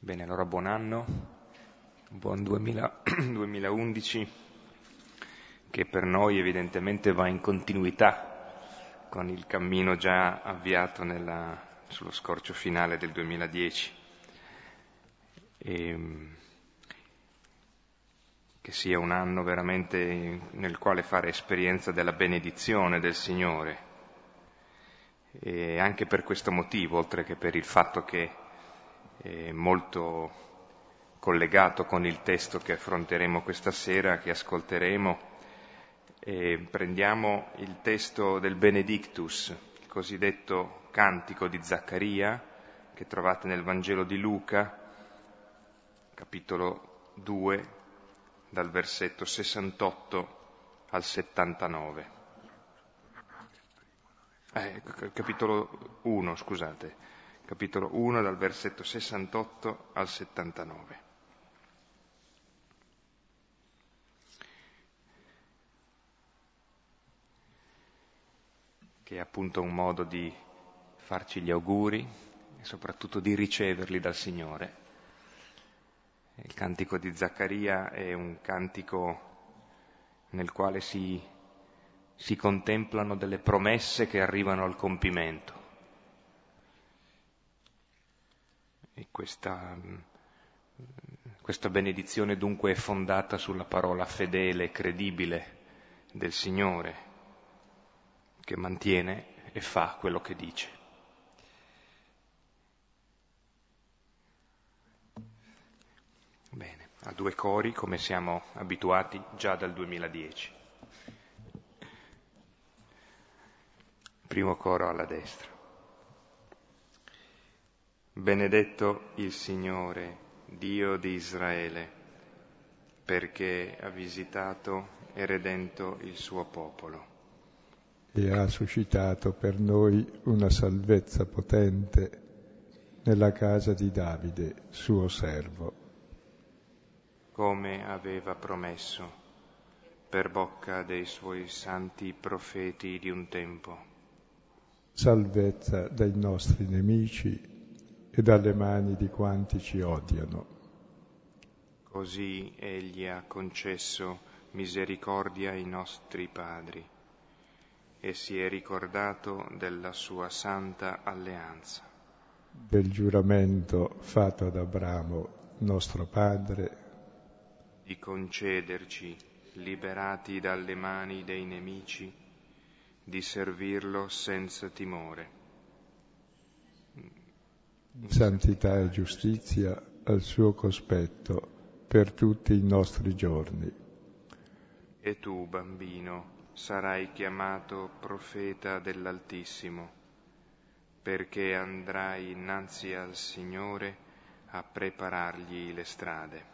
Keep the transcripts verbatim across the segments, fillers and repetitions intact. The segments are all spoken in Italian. Bene, allora buon anno, buon duemila, duemilaundici, che per noi evidentemente va in continuità con il cammino già avviato nella, sullo scorcio finale del duemiladieci. E, che sia un anno veramente nel quale fare esperienza della benedizione del Signore. E anche per questo motivo, oltre che per il fatto che è molto collegato con il testo che affronteremo questa sera, che ascolteremo, e prendiamo il testo del Benedictus, il cosiddetto cantico di Zaccaria, che trovate nel Vangelo di Luca, capitolo due, dal versetto sessantotto al settantanove. Eh, capitolo uno, scusate. Capitolo uno, dal versetto sessantotto al settantanove. Che è appunto un modo di farci gli auguri e soprattutto di riceverli dal Signore. Il cantico di Zaccaria è un cantico nel quale si, si contemplano delle promesse che arrivano al compimento. E questa, questa benedizione dunque è fondata sulla parola fedele e credibile del Signore, che mantiene e fa quello che dice. Bene, a due cori, come siamo abituati già dal duemiladieci. Primo coro alla destra. Benedetto il Signore, Dio di Israele, perché ha visitato e redento il suo popolo. E ha suscitato per noi una salvezza potente nella casa di Davide, suo servo. Come aveva promesso, per bocca dei suoi santi profeti di un tempo. Salvezza dai nostri nemici e dalle mani di quanti ci odiano. Così egli ha concesso misericordia ai nostri padri e si è ricordato della sua santa alleanza. Del giuramento fatto ad Abramo, nostro padre, di concederci, liberati dalle mani dei nemici, di servirlo senza timore. Santità e giustizia al suo cospetto per tutti i nostri giorni. E tu, bambino, sarai chiamato profeta dell'Altissimo, perché andrai innanzi al Signore a preparargli le strade.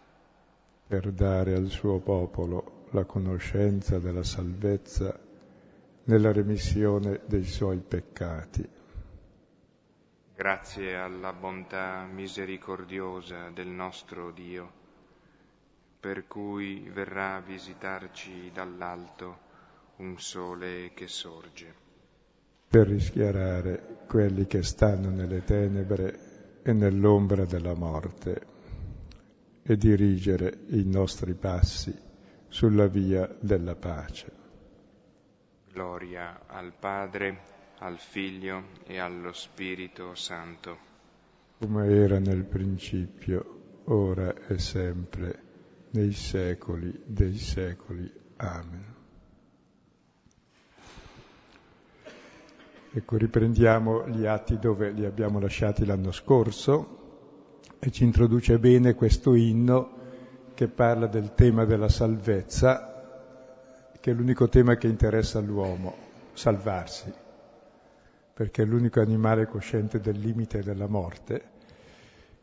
Per dare al suo popolo la conoscenza della salvezza nella remissione dei suoi peccati. Grazie alla bontà misericordiosa del nostro Dio, per cui verrà a visitarci dall'alto un sole che sorge. Per rischiarare quelli che stanno nelle tenebre e nell'ombra della morte, e dirigere i nostri passi sulla via della pace. Gloria al Padre, al Figlio e allo Spirito Santo. Come era nel principio, ora e sempre, nei secoli dei secoli. Amen. Ecco, riprendiamo gli atti dove li abbiamo lasciati l'anno scorso e ci introduce bene questo inno che parla del tema della salvezza, che è l'unico tema che interessa all'uomo, salvarsi, perché è l'unico animale cosciente del limite e della morte,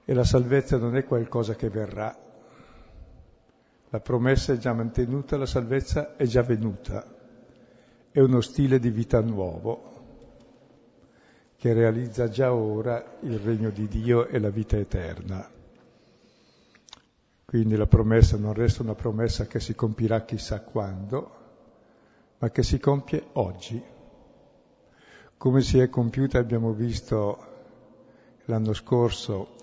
e la salvezza non è qualcosa che verrà. La promessa è già mantenuta, la salvezza è già venuta. È uno stile di vita nuovo che realizza già ora il regno di Dio e la vita eterna. Quindi la promessa non resta una promessa che si compirà chissà quando, ma che si compie oggi. Come si è compiuta, abbiamo visto l'anno scorso,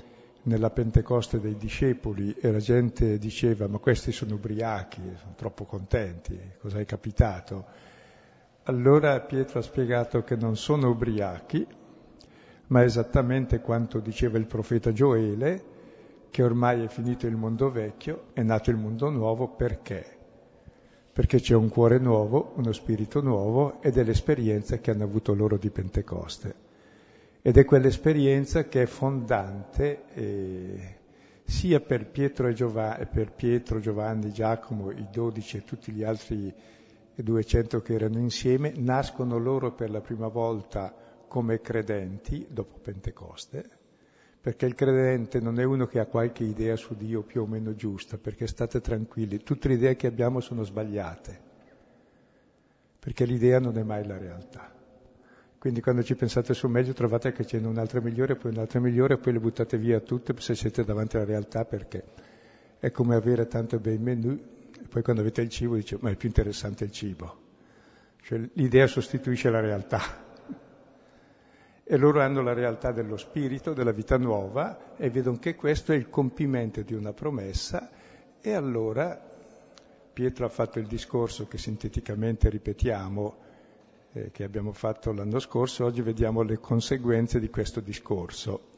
nella Pentecoste dei discepoli e la gente diceva: ma questi sono ubriachi, sono troppo contenti, cos'è capitato? Allora Pietro ha spiegato che non sono ubriachi, ma esattamente quanto diceva il profeta Gioele, che ormai è finito il mondo vecchio, è nato il mondo nuovo. Perché? Perché c'è un cuore nuovo, uno spirito nuovo ed è l'esperienza che hanno avuto loro di Pentecoste. Ed è quell'esperienza che è fondante eh, sia per Pietro, e Giova- per Pietro, Giovanni, Giacomo, i dodici e tutti gli altri duecento che erano insieme. Nascono loro per la prima volta come credenti dopo Pentecoste, perché il credente non è uno che ha qualche idea su Dio più o meno giusta, perché state tranquilli, tutte le idee che abbiamo sono sbagliate, perché l'idea non è mai la realtà. Quindi quando ci pensate su meglio trovate che c'è un'altra migliore, poi un'altra migliore, poi le buttate via tutte se siete davanti alla realtà, perché è come avere tanto bei menù e poi quando avete il cibo dice: ma è più interessante il cibo. Cioè l'idea sostituisce la realtà. E loro hanno la realtà dello spirito, della vita nuova, e vedono che questo è il compimento di una promessa. E allora Pietro ha fatto il discorso che sinteticamente ripetiamo, che abbiamo fatto l'anno scorso. Oggi vediamo le conseguenze di questo discorso.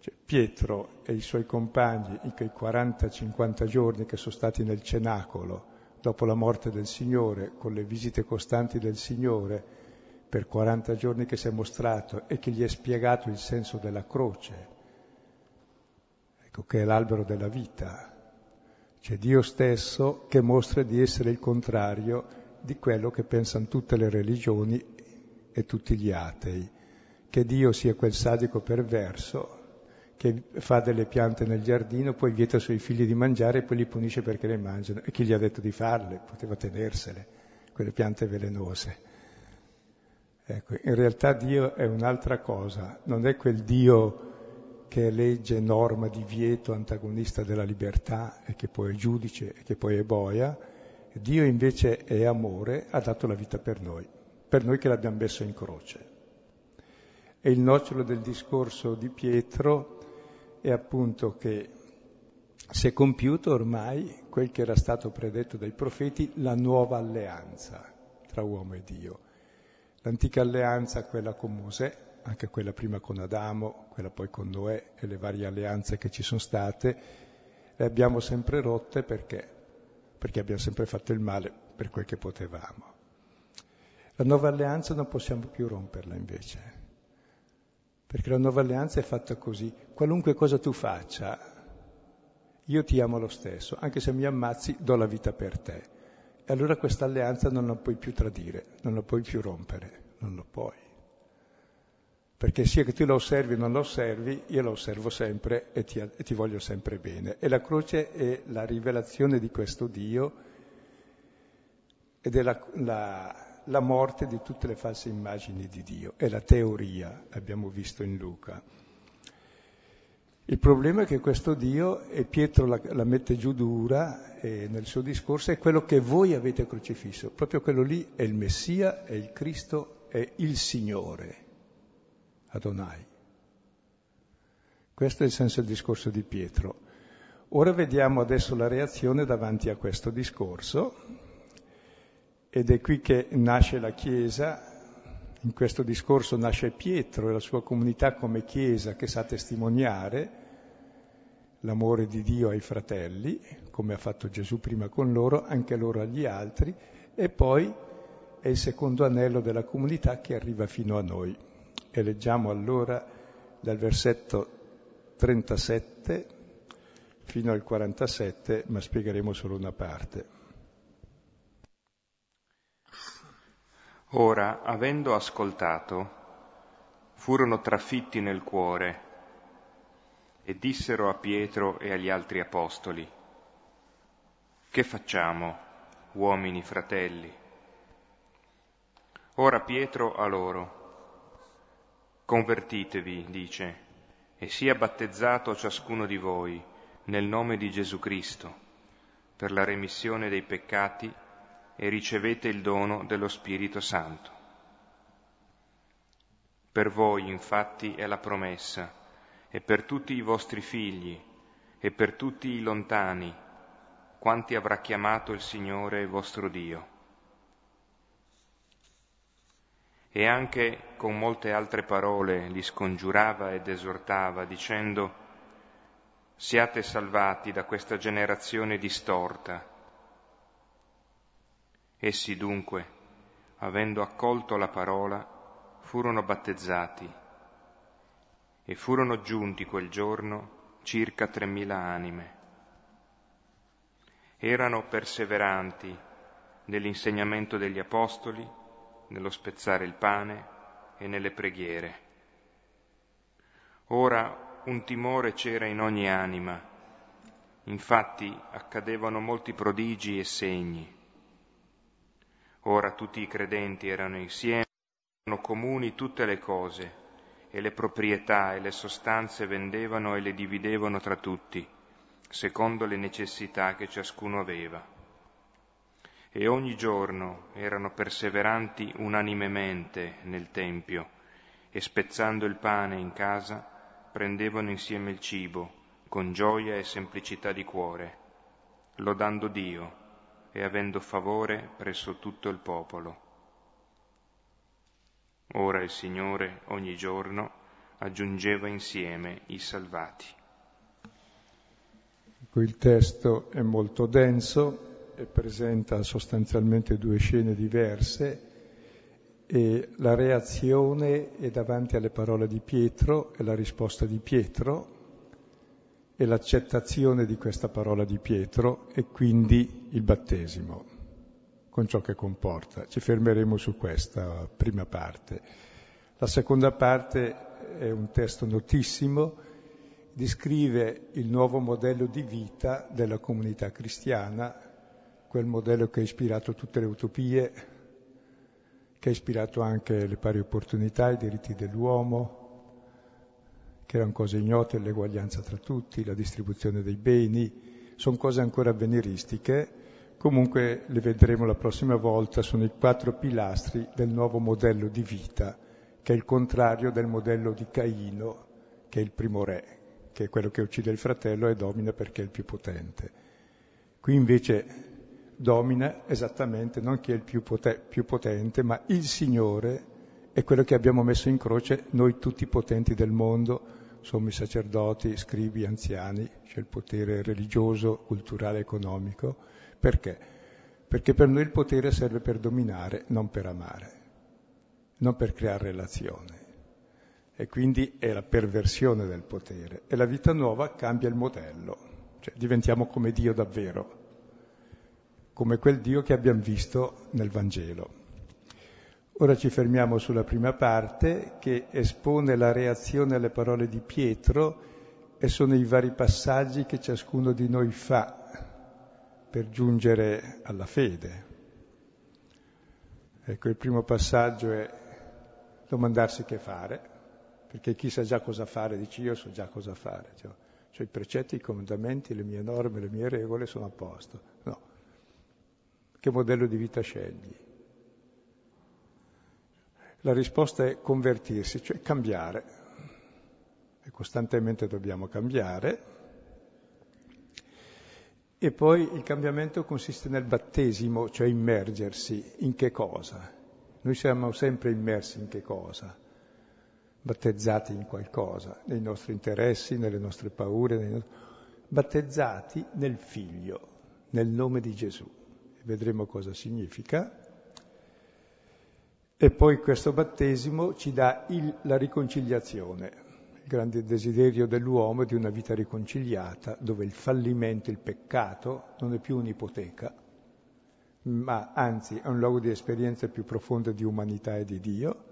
Cioè, Pietro e i suoi compagni, in quei quaranta cinquanta giorni che sono stati nel cenacolo, dopo la morte del Signore, con le visite costanti del Signore, per quaranta giorni che si è mostrato e che gli è spiegato il senso della croce, ecco che è l'albero della vita. C'è Dio stesso che mostra di essere il contrario di quello che pensano tutte le religioni e tutti gli atei, che Dio sia quel sadico perverso che fa delle piante nel giardino, poi vieta ai suoi figli di mangiare e poi li punisce perché le mangiano. E chi gli ha detto di farle? Poteva tenersele, quelle piante velenose. Ecco, in realtà Dio è un'altra cosa, non è quel Dio che è legge, norma, divieto, antagonista della libertà e che poi è giudice e che poi è boia. Dio invece è amore, ha dato la vita per noi, per noi che l'abbiamo messo in croce. E il nocciolo del discorso di Pietro è appunto che si è compiuto ormai quel che era stato predetto dai profeti, la nuova alleanza tra uomo e Dio. L'antica alleanza, quella con Mosè, anche quella prima con Adamo, quella poi con Noè e le varie alleanze che ci sono state, le abbiamo sempre rotte perché... perché abbiamo sempre fatto il male per quel che potevamo. La nuova alleanza non possiamo più romperla invece, perché la nuova alleanza è fatta così: qualunque cosa tu faccia, io ti amo lo stesso, anche se mi ammazzi do la vita per te. E allora questa alleanza non la puoi più tradire, non la puoi più rompere, non lo puoi. Perché sia che tu la osservi o non la osservi, io la osservo sempre e ti, e ti voglio sempre bene. E la croce è la rivelazione di questo Dio ed è la, la, la morte di tutte le false immagini di Dio. È la teoria, abbiamo visto in Luca. Il problema è che questo Dio, e Pietro la, la mette giù dura e nel suo discorso, è quello che voi avete crocifisso. Proprio quello lì è il Messia, è il Cristo, è il Signore. Adonai. Questo è il senso del discorso di Pietro. Ora vediamo adesso la reazione davanti a questo discorso, ed è qui che nasce la Chiesa. In questo discorso nasce Pietro e la sua comunità come Chiesa che sa testimoniare l'amore di Dio ai fratelli, come ha fatto Gesù prima con loro, anche loro agli altri, e poi è il secondo anello della comunità che arriva fino a noi. E leggiamo allora dal versetto trentasette fino al quarantasette, ma spiegheremo solo una parte. Ora, avendo ascoltato, furono trafitti nel cuore e dissero a Pietro e agli altri apostoli: che facciamo, uomini fratelli? Ora Pietro a loro: convertitevi, dice, e sia battezzato ciascuno di voi nel nome di Gesù Cristo per la remissione dei peccati e ricevete il dono dello Spirito Santo. Per voi, infatti, è la promessa, e per tutti i vostri figli, e per tutti i lontani, quanti avrà chiamato il Signore vostro Dio. E anche con molte altre parole li scongiurava ed esortava, dicendo: «Siate salvati da questa generazione distorta». Essi dunque, avendo accolto la parola, furono battezzati, e furono giunti quel giorno circa tremila anime. Erano perseveranti nell'insegnamento degli apostoli, nello spezzare il pane e nelle preghiere. Ora un timore c'era in ogni anima, infatti accadevano molti prodigi e segni. Ora tutti i credenti erano insieme, erano comuni tutte le cose, e le proprietà e le sostanze vendevano e le dividevano tra tutti, secondo le necessità che ciascuno aveva. E ogni giorno erano perseveranti unanimemente nel tempio, e spezzando il pane in casa, prendevano insieme il cibo, con gioia e semplicità di cuore, lodando Dio e avendo favore presso tutto il popolo. Ora il Signore ogni giorno aggiungeva insieme i salvati. Il testo è molto denso e presenta sostanzialmente due scene diverse, e la reazione è davanti alle parole di Pietro e la risposta di Pietro e l'accettazione di questa parola di Pietro, e quindi il battesimo, con ciò che comporta. Ci fermeremo su questa prima parte. La seconda parte è un testo notissimo, descrive il nuovo modello di vita della comunità cristiana, quel modello che ha ispirato tutte le utopie, che ha ispirato anche le pari opportunità, i diritti dell'uomo, che erano cose ignote, l'eguaglianza tra tutti, la distribuzione dei beni, sono cose ancora avveniristiche. Comunque le vedremo la prossima volta, sono i quattro pilastri del nuovo modello di vita, che è il contrario del modello di Caino, che è il primo re, che è quello che uccide il fratello e domina perché è il più potente. Qui invece domina esattamente non chi è il più, pote- più potente, ma il Signore è quello che abbiamo messo in croce noi tutti potenti del mondo, sommi sacerdoti, scribi, anziani, c'è il potere religioso, culturale, economico. Perché? Perché per noi il potere serve per dominare, non per amare, non per creare relazione. E quindi è la perversione del potere. E la vita nuova cambia il modello, cioè diventiamo come Dio davvero, come quel Dio che abbiamo visto nel Vangelo. Ora ci fermiamo sulla prima parte, che espone la reazione alle parole di Pietro, e sono i vari passaggi che ciascuno di noi fa per giungere alla fede. Ecco, il primo passaggio è domandarsi che fare, perché chi sa già cosa fare dice: io so già cosa fare, cioè, cioè i precetti, i comandamenti, le mie norme, le mie regole sono a posto. No. Che modello di vita scegli? La risposta è convertirsi, cioè cambiare. E costantemente dobbiamo cambiare. E poi il cambiamento consiste nel battesimo, cioè immergersi in che cosa? Noi siamo sempre immersi in che cosa? Battezzati in qualcosa, nei nostri interessi, nelle nostre paure, nei nostri... battezzati nel Figlio, nel nome di Gesù. Vedremo cosa significa. E poi questo battesimo ci dà il, la riconciliazione. Grande desiderio dell'uomo di una vita riconciliata, dove il fallimento, il peccato, non è più un'ipoteca, ma anzi è un luogo di esperienza più profonda di umanità e di Dio.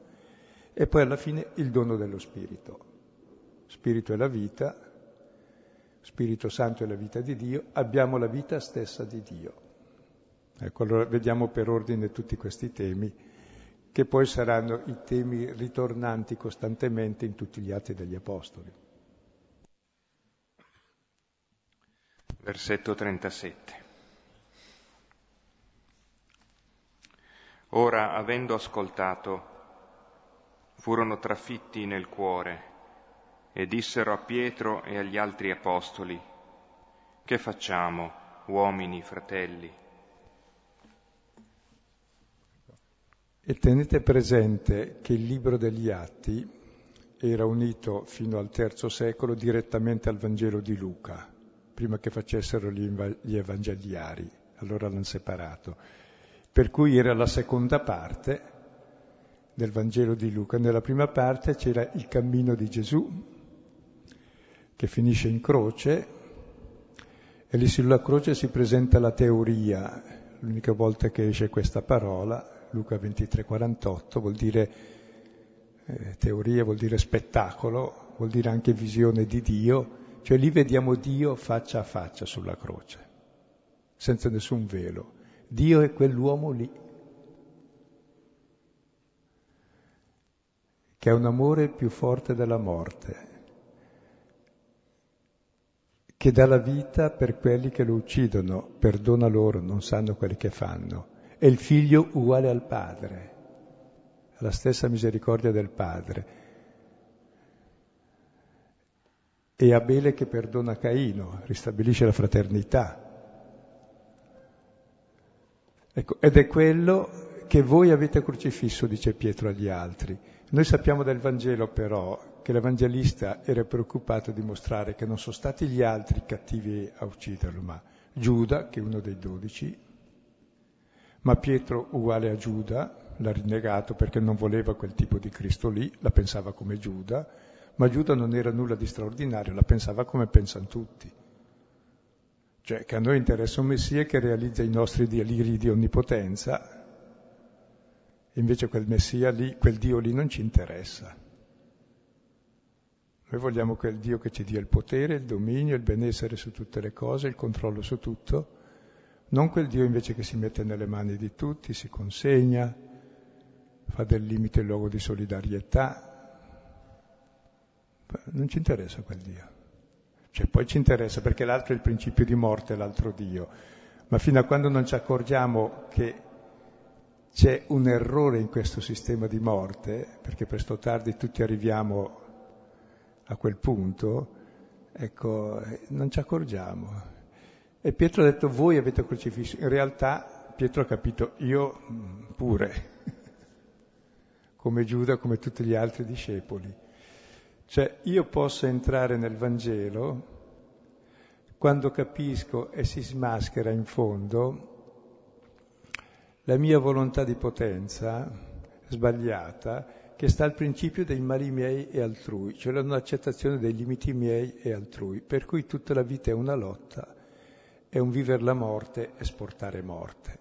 E poi alla fine il dono dello Spirito. Spirito è la vita, Spirito Santo è la vita di Dio, abbiamo la vita stessa di Dio. Ecco, allora vediamo per ordine tutti questi temi, che poi saranno i temi ritornanti costantemente in tutti gli Atti degli Apostoli. Versetto trentasette. Ora, avendo ascoltato, furono trafitti nel cuore e dissero a Pietro e agli altri apostoli: «Che facciamo, uomini, fratelli?» E tenete presente che il libro degli Atti era unito fino al terzo secolo direttamente al Vangelo di Luca, prima che facessero gli evangeliari, allora l'hanno separato. Per cui era la seconda parte del Vangelo di Luca. Nella prima parte c'era il cammino di Gesù, che finisce in croce, e lì sulla croce si presenta la teoria, l'unica volta che esce questa parola, Luca ventitré quarantotto, vuol dire eh, teoria, vuol dire spettacolo, vuol dire anche visione di Dio, cioè lì vediamo Dio faccia a faccia sulla croce, senza nessun velo. Dio è quell'uomo lì, che ha un amore più forte della morte, che dà la vita per quelli che lo uccidono, perdona loro, non sanno quelli che fanno. È il Figlio uguale al Padre, alla stessa misericordia del Padre. E Abele che perdona Caino, ristabilisce la fraternità. Ecco, ed è quello che voi avete crocifisso, dice Pietro agli altri. Noi sappiamo dal Vangelo però che l'Evangelista era preoccupato di mostrare che non sono stati gli altri cattivi a ucciderlo, ma Giuda, che è uno dei dodici, ma Pietro uguale a Giuda, l'ha rinnegato perché non voleva quel tipo di Cristo lì, la pensava come Giuda, ma Giuda non era nulla di straordinario, la pensava come pensano tutti. Cioè che a noi interessa un Messia che realizza i nostri deliri di onnipotenza, invece quel Messia lì, quel Dio lì non ci interessa. Noi vogliamo quel Dio che ci dia il potere, il dominio, il benessere su tutte le cose, il controllo su tutto, non quel Dio invece che si mette nelle mani di tutti, si consegna, fa del limite il luogo di solidarietà. Non ci interessa quel Dio. Cioè poi ci interessa perché l'altro è il principio di morte, l'altro Dio. Ma fino a quando non ci accorgiamo che c'è un errore in questo sistema di morte, perché presto o tardi tutti arriviamo a quel punto, ecco, non ci accorgiamo. E Pietro ha detto: voi avete crocifisso. In realtà Pietro ha capito: io pure, come Giuda, come tutti gli altri discepoli. Cioè io posso entrare nel Vangelo quando capisco e si smaschera in fondo la mia volontà di potenza sbagliata che sta al principio dei mali miei e altrui, cioè la non accettazione dei limiti miei e altrui, per cui tutta la vita è una lotta, è un vivere la morte e sportare morte.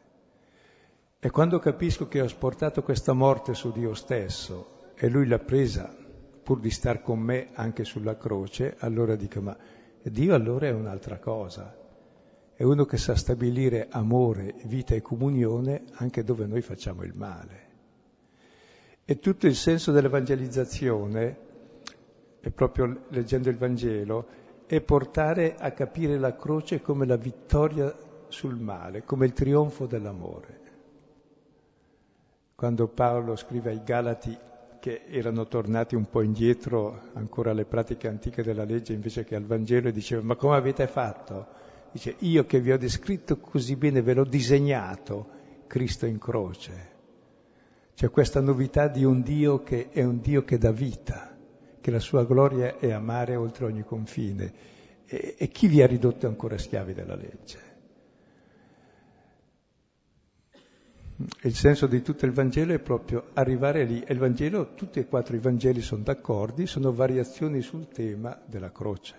E quando capisco che ho sportato questa morte su Dio stesso e Lui l'ha presa pur di star con me anche sulla croce, allora dico: ma Dio allora è un'altra cosa, è uno che sa stabilire amore, vita e comunione anche dove noi facciamo il male. E tutto il senso dell'evangelizzazione, e proprio leggendo il Vangelo, e portare a capire la croce come la vittoria sul male, come il trionfo dell'amore. Quando Paolo scrive ai Galati, che erano tornati un po' indietro ancora alle pratiche antiche della legge invece che al Vangelo, e diceva: ma come avete fatto? Dice: io che vi ho descritto così bene, ve l'ho disegnato, Cristo in croce. C'è questa novità di un Dio che è un Dio che dà vita, che la sua gloria è amare oltre ogni confine. E, e chi vi ha ridotto ancora schiavi della legge? Il senso di tutto il Vangelo è proprio arrivare lì. E il Vangelo, tutti e quattro i Vangeli sono d'accordo, sono variazioni sul tema della croce.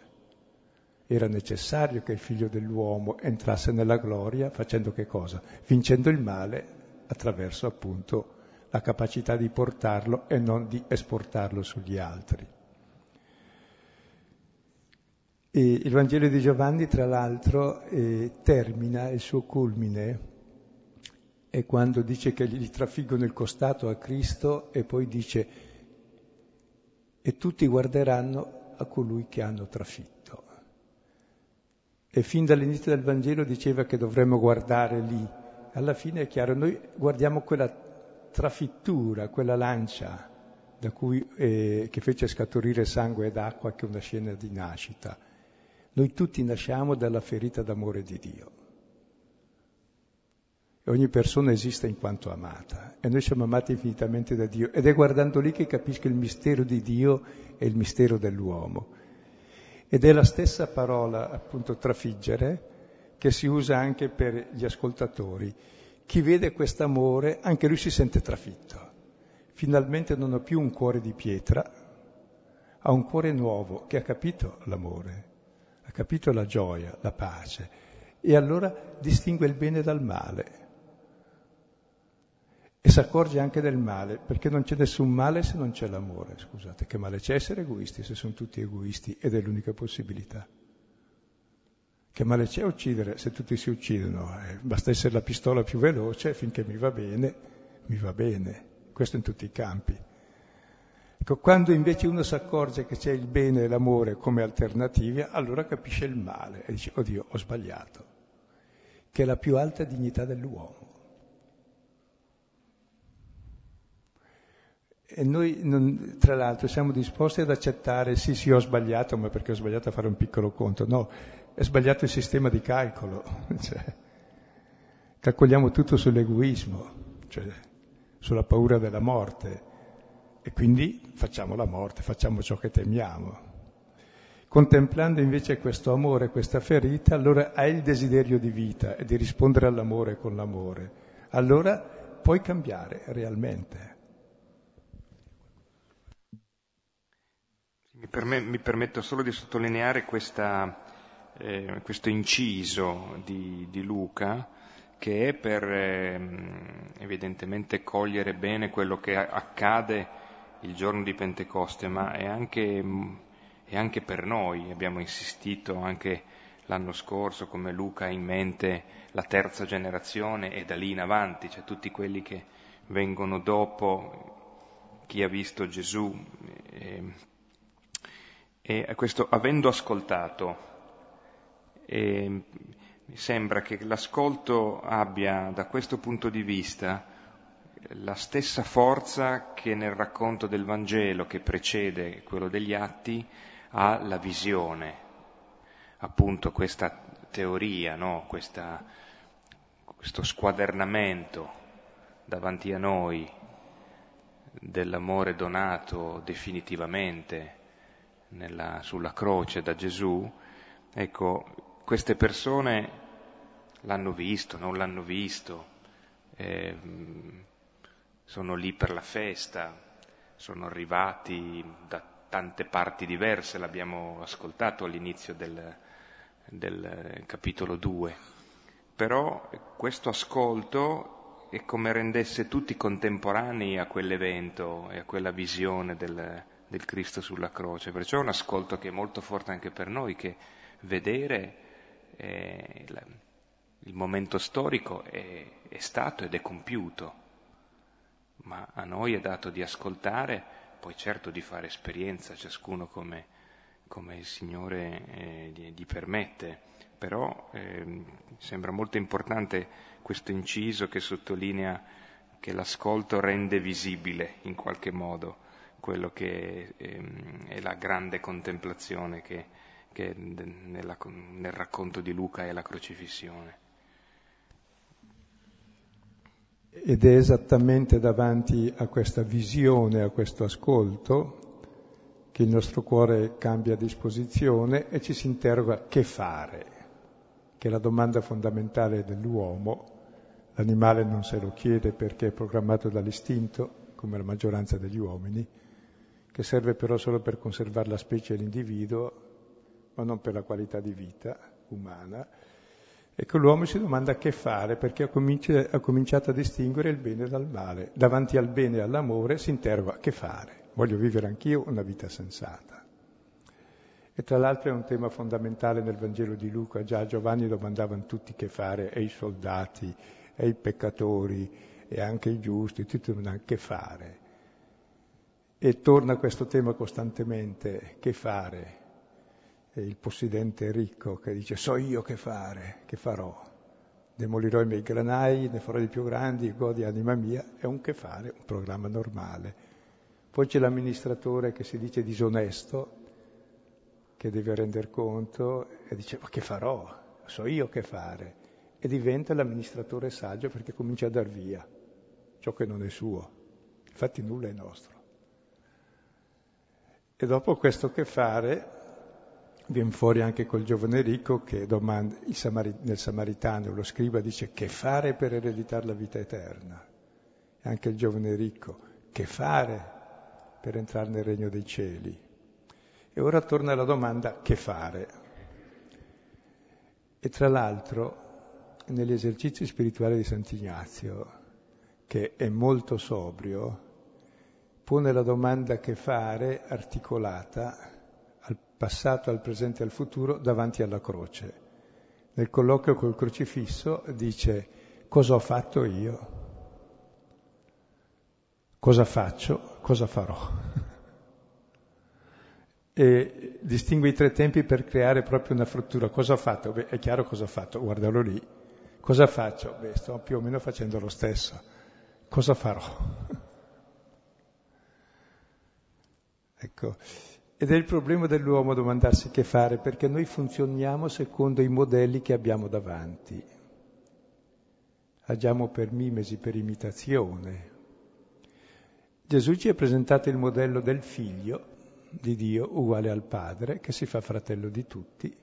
Era necessario che il Figlio dell'uomo entrasse nella gloria facendo che cosa? Vincendo il male attraverso appunto la capacità di portarlo e non di esportarlo sugli altri. E il Vangelo di Giovanni, tra l'altro, eh, termina il suo culmine, è quando dice che gli trafiggono il costato a Cristo e poi dice: e tutti guarderanno a colui che hanno trafitto. E fin dall'inizio del Vangelo diceva che dovremmo guardare lì. Alla fine è chiaro, noi guardiamo quella trafittura, quella lancia da cui, eh, che fece scaturire sangue ed acqua, che è una scena di nascita. Noi tutti nasciamo dalla ferita d'amore di Dio. E ogni persona esiste in quanto amata, e noi siamo amati infinitamente da Dio, ed è guardando lì che capisco il mistero di Dio e il mistero dell'uomo. Ed è la stessa parola, appunto, trafiggere, che si usa anche per gli ascoltatori. Chi vede quest'amore, anche lui si sente trafitto. Finalmente non ha più un cuore di pietra, ha un cuore nuovo che ha capito l'amore, ha capito la gioia, la pace, e allora distingue il bene dal male e si accorge anche del male, perché non c'è nessun male se non c'è l'amore. Scusate, che male c'è essere egoisti se sono tutti egoisti ed è l'unica possibilità? Che male c'è uccidere se tutti si uccidono? Eh, basta essere la pistola più veloce, finché mi va bene, mi va bene. Questo in tutti i campi. Ecco, quando invece uno si accorge che c'è il bene e l'amore come alternative, allora capisce il male e dice, oddio, ho sbagliato, che è la più alta dignità dell'uomo. E noi, non, tra l'altro, siamo disposti ad accettare, sì, sì, ho sbagliato, ma perché ho sbagliato a fare un piccolo conto? No, è sbagliato il sistema di calcolo. Cioè, calcoliamo tutto sull'egoismo, cioè sulla paura della morte, e quindi facciamo la morte, facciamo ciò che temiamo. Contemplando invece questo amore, questa ferita, allora hai il desiderio di vita e di rispondere all'amore con l'amore. Allora puoi cambiare realmente. Mi, perm- mi permetto solo di sottolineare questa, eh, questo inciso di, di Luca, che è per evidentemente cogliere bene quello che accade il giorno di Pentecoste, ma è anche, è anche per noi. Abbiamo insistito anche l'anno scorso, come Luca ha in mente la terza generazione e da lì in avanti, cioè tutti quelli che vengono dopo chi ha visto Gesù. E, e questo avendo ascoltato. E, mi sembra che l'ascolto abbia, da questo punto di vista, la stessa forza che nel racconto del Vangelo, che precede quello degli Atti, ha la visione, appunto questa teoria, no? Questa, questo squadernamento davanti a noi dell'amore donato definitivamente nella, sulla croce da Gesù. Ecco, queste persone l'hanno visto, non l'hanno visto, eh, sono lì per la festa, sono arrivati da tante parti diverse, l'abbiamo ascoltato all'inizio del, del capitolo due, però questo ascolto è come rendesse tutti contemporanei a quell'evento e a quella visione del, del Cristo sulla croce, perciò è un ascolto che è molto forte anche per noi, che vedere... Eh, la, il momento storico è, è stato ed è compiuto, ma a noi è dato di ascoltare, poi certo di fare esperienza, ciascuno come, come il Signore eh, gli, gli permette, però eh, sembra molto importante questo inciso che sottolinea che l'ascolto rende visibile in qualche modo quello che eh, è la grande contemplazione che che nella, nel racconto di Luca è la crocifissione. Ed è esattamente davanti a questa visione, a questo ascolto, che il nostro cuore cambia disposizione e ci si interroga che fare, che è la domanda fondamentale dell'uomo. L'animale non se lo chiede perché è programmato dall'istinto, come la maggioranza degli uomini, che serve però solo per conservare la specie e l'individuo, ma non per la qualità di vita umana. Ecco, l'uomo si domanda che fare, perché ha, cominci- ha cominciato a distinguere il bene dal male. Davanti al bene e all'amore si interroga che fare. Voglio vivere anch'io una vita sensata. E tra l'altro è un tema fondamentale nel Vangelo di Luca. Già a Giovanni domandavano tutti che fare, e i soldati, e i peccatori, e anche i giusti, tutti domandavano che fare. E torna questo tema costantemente, che fare. Il possidente ricco che dice, so io che fare, che farò, demolirò i miei granai, ne farò di più grandi, godi anima mia, è un che fare, un programma normale. Poi c'è l'amministratore che si dice disonesto, che deve rendere conto e dice ma che farò? So io che fare. E diventa l'amministratore saggio perché comincia a dar via ciò che non è suo. Infatti nulla è nostro. E dopo questo che fare viene fuori anche col giovane ricco che domanda il Samari- nel Samaritano, lo scriba dice che fare per ereditare la vita eterna. E anche il giovane ricco che fare per entrare nel regno dei cieli. E ora torna la domanda che fare. E tra l'altro negli esercizi spirituali di Sant'Ignazio, che è molto sobrio, pone la domanda che fare articolata al passato, al presente e al futuro davanti alla croce. Nel colloquio col crocifisso dice cosa ho fatto io, cosa faccio, cosa farò. E distingue i tre tempi per creare proprio una frattura. Cosa ho fatto? Beh, è chiaro cosa ho fatto, guardalo lì. Cosa faccio? Beh, sto più o meno facendo lo stesso. Cosa farò? Ecco. Ed è il problema dell'uomo domandarsi che fare, perché noi funzioniamo secondo i modelli che abbiamo davanti. Agiamo per mimesi, per imitazione. Gesù ci ha presentato il modello del figlio di Dio uguale al Padre, che si fa fratello di tutti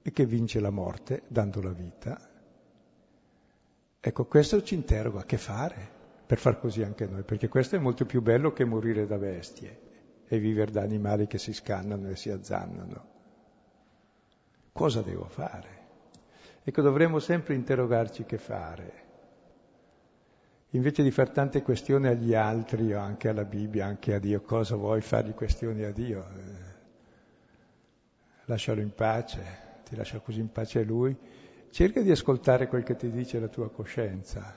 e che vince la morte dando la vita. Ecco, questo ci interroga che fare per far così anche noi, perché questo è molto più bello che morire da bestie e vivere da animali che si scannano e si azzannano. Cosa devo fare? Ecco, dovremmo sempre interrogarci che fare. Invece di fare tante questioni agli altri, o anche alla Bibbia, anche a Dio, cosa vuoi fare di questioni a Dio? Lascialo in pace, ti lascia così in pace Lui. Cerca di ascoltare quel che ti dice la tua coscienza,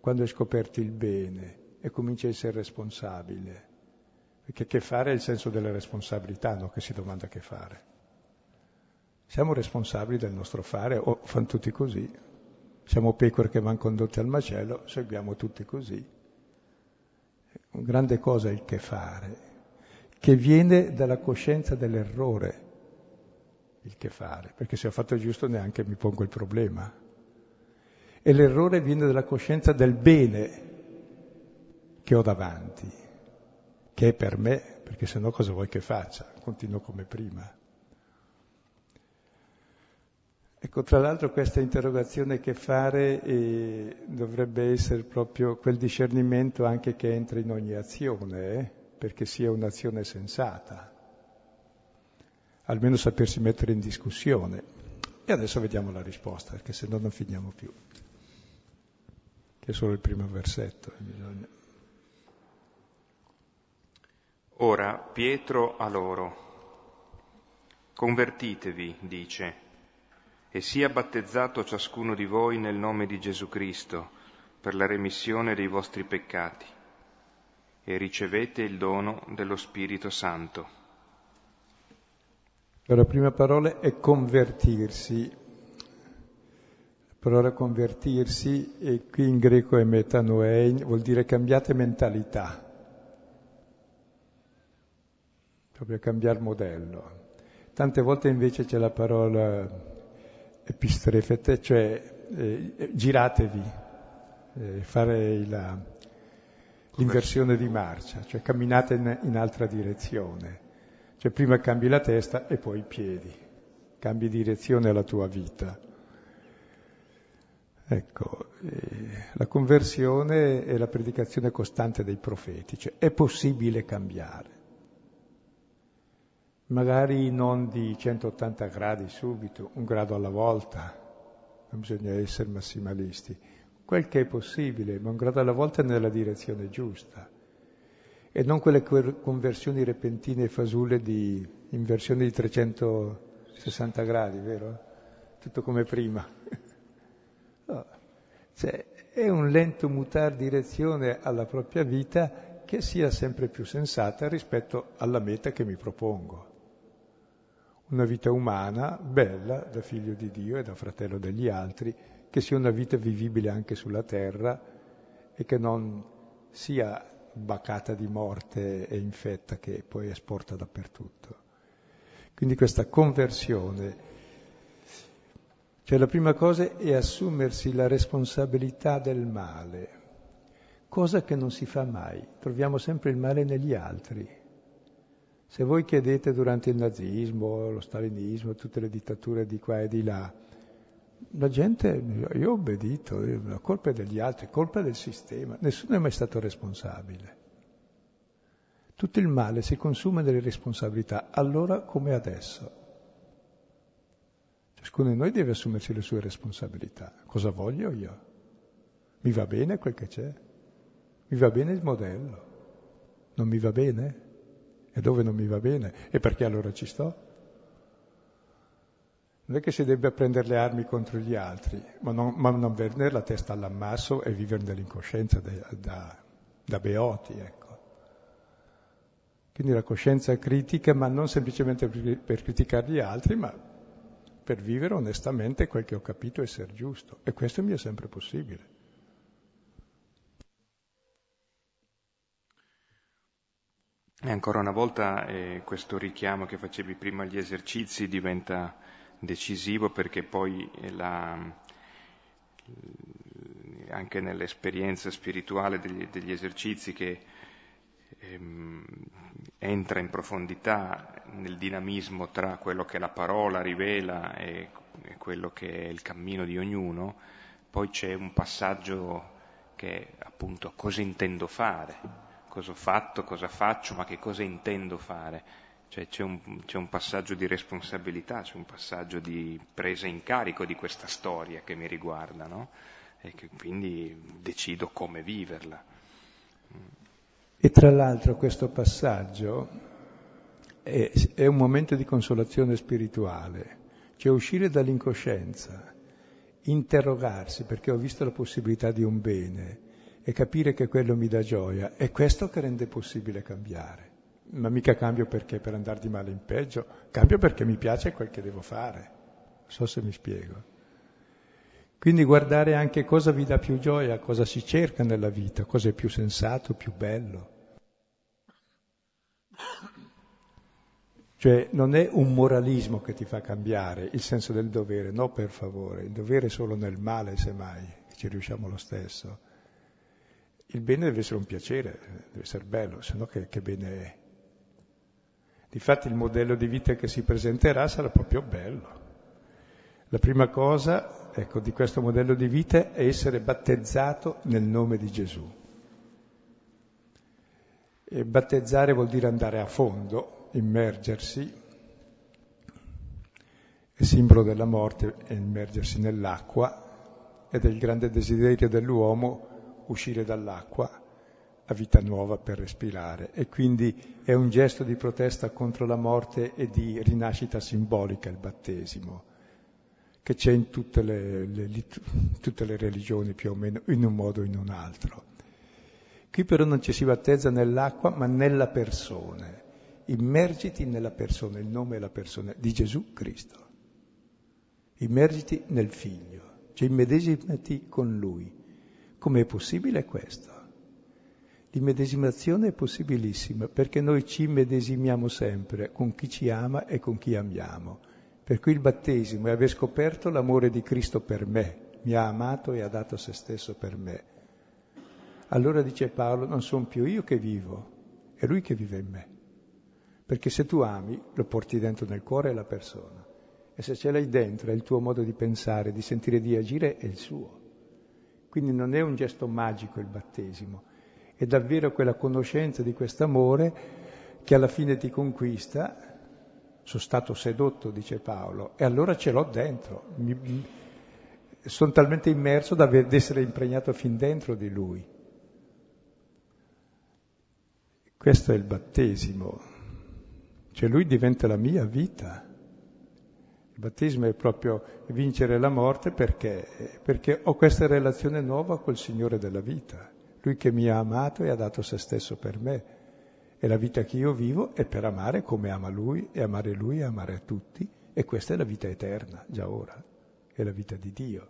quando hai scoperto il bene e cominci a essere responsabile. Perché che fare è il senso della responsabilità, no? Che si domanda che fare. Siamo responsabili del nostro fare, o fanno tutti così. Siamo pecore che vanno condotte al macello, seguiamo tutti così. Una grande cosa è il che fare, che viene dalla coscienza dell'errore, il che fare, perché se ho fatto giusto neanche mi pongo il problema. E l'errore viene dalla coscienza del bene che ho davanti, che è per me, perché sennò cosa vuoi che faccia? Continuo come prima. Ecco, tra l'altro questa interrogazione che fare eh, dovrebbe essere proprio quel discernimento anche che entra in ogni azione, eh, perché sia un'azione sensata, almeno sapersi mettere in discussione. E adesso vediamo la risposta, perché se no non finiamo più, che è solo il primo versetto. Bisogna. Ora Pietro a loro, convertitevi, dice, e sia battezzato ciascuno di voi nel nome di Gesù Cristo per la remissione dei vostri peccati, e ricevete il dono dello Spirito Santo. La prima parola è convertirsi. La parola convertirsi, e qui in greco è metanoein, vuol dire cambiate mentalità, proprio cambiare modello. Tante volte invece c'è la parola epistrefete, cioè eh, giratevi, eh, fare la, l'inversione di marcia, cioè camminate in, in altra direzione, cioè prima cambi la testa e poi i piedi, cambi direzione alla tua vita. Ecco, eh, la conversione è la predicazione costante dei profeti, cioè è possibile cambiare. Magari non di centottanta gradi subito, un grado alla volta, non bisogna essere massimalisti, quel che è possibile, ma un grado alla volta nella direzione giusta, e non quelle conversioni repentine e fasulle di inversione di trecentosessanta gradi, vero? Tutto come prima. No. Cioè, è un lento mutar direzione alla propria vita che sia sempre più sensata rispetto alla meta che mi propongo. Una vita umana, bella, da figlio di Dio e da fratello degli altri, che sia una vita vivibile anche sulla terra e che non sia bacata di morte e infetta che poi esporta dappertutto. Quindi questa conversione, cioè la prima cosa è assumersi la responsabilità del male, cosa che non si fa mai, troviamo sempre il male negli altri. Se voi chiedete durante il nazismo, lo stalinismo, tutte le dittature di qua e di là, la gente, io ho obbedito, la colpa è degli altri, colpa è del sistema, nessuno è mai stato responsabile. Tutto il male si consuma nelle responsabilità, allora come adesso. Ciascuno di noi deve assumersi le sue responsabilità. Cosa voglio io? Mi va bene quel che c'è? Mi va bene il modello? Non mi va bene? E dove non mi va bene? E perché allora ci sto? Non è che si debba prendere le armi contro gli altri, ma non, ma non vedere la testa all'ammasso e vivere nell'incoscienza da, da, da beoti, ecco. Quindi la coscienza critica, ma non semplicemente per, per criticare gli altri, ma per vivere onestamente quel che ho capito essere giusto. E questo mi è sempre possibile. E ancora una volta eh, questo richiamo che facevi prima agli esercizi diventa decisivo, perché poi la, anche nell'esperienza spirituale degli, degli esercizi che ehm, entra in profondità nel dinamismo tra quello che la parola rivela e, e quello che è il cammino di ognuno, poi c'è un passaggio che è appunto cosa intendo fare, cosa ho fatto, cosa faccio, ma che cosa intendo fare. Cioè c'è un, c'è un passaggio di responsabilità, c'è un passaggio di presa in carico di questa storia che mi riguarda, no? E che quindi decido come viverla. E tra l'altro questo passaggio è, è un momento di consolazione spirituale, cioè uscire dall'incoscienza, interrogarsi, perché ho visto la possibilità di un bene e capire che quello mi dà gioia, è questo che rende possibile cambiare. Ma mica cambio perché per andare di male in peggio, cambio perché mi piace quel che devo fare. Non so se mi spiego. Quindi guardare anche cosa vi dà più gioia, cosa si cerca nella vita, cosa è più sensato, più bello. Cioè non è un moralismo che ti fa cambiare il senso del dovere, no, per favore, il dovere è solo nel male, semmai, che ci riusciamo lo stesso. Il bene deve essere un piacere, deve essere bello, se no che, che bene è. Difatti il modello di vita che si presenterà sarà proprio bello. La prima cosa, ecco, di questo modello di vita è essere battezzato nel nome di Gesù. E battezzare vuol dire andare a fondo, immergersi, è simbolo della morte, è immergersi nell'acqua, ed è il grande desiderio dell'uomo uscire dall'acqua a vita nuova per respirare, e quindi è un gesto di protesta contro la morte e di rinascita simbolica il battesimo, che c'è in tutte le, le, tutte le religioni più o meno, in un modo o in un altro. Qui però non ci si battezza nell'acqua, ma nella persona. Immergiti nella persona, il nome è la persona, di Gesù Cristo. Immergiti nel Figlio, cioè immedesimati con Lui. Com'è possibile questo? L'immedesimazione è possibilissima, perché noi ci immedesimiamo sempre con chi ci ama e con chi amiamo. Per cui il battesimo è aver scoperto l'amore di Cristo per me, mi ha amato e ha dato se stesso per me. Allora dice Paolo, non sono più io che vivo, è Lui che vive in me. Perché se tu ami, lo porti dentro nel cuore la persona. E se ce l'hai dentro, è il tuo modo di pensare, di sentire, di agire, è il suo. Quindi non è un gesto magico il battesimo, è davvero quella conoscenza di quest'amore che alla fine ti conquista. Sono stato sedotto, dice Paolo, e allora ce l'ho dentro. Mi, mi, sono talmente immerso da aver, essere impregnato fin dentro di Lui. Questo è il battesimo. Cioè Lui diventa la mia vita. Il battesimo è proprio vincere la morte perché, perché ho questa relazione nuova col Signore della vita. Lui che mi ha amato e ha dato se stesso per me, e la vita che io vivo è per amare come ama Lui, e amare Lui e amare tutti, e questa è la vita eterna, già ora, è la vita di Dio.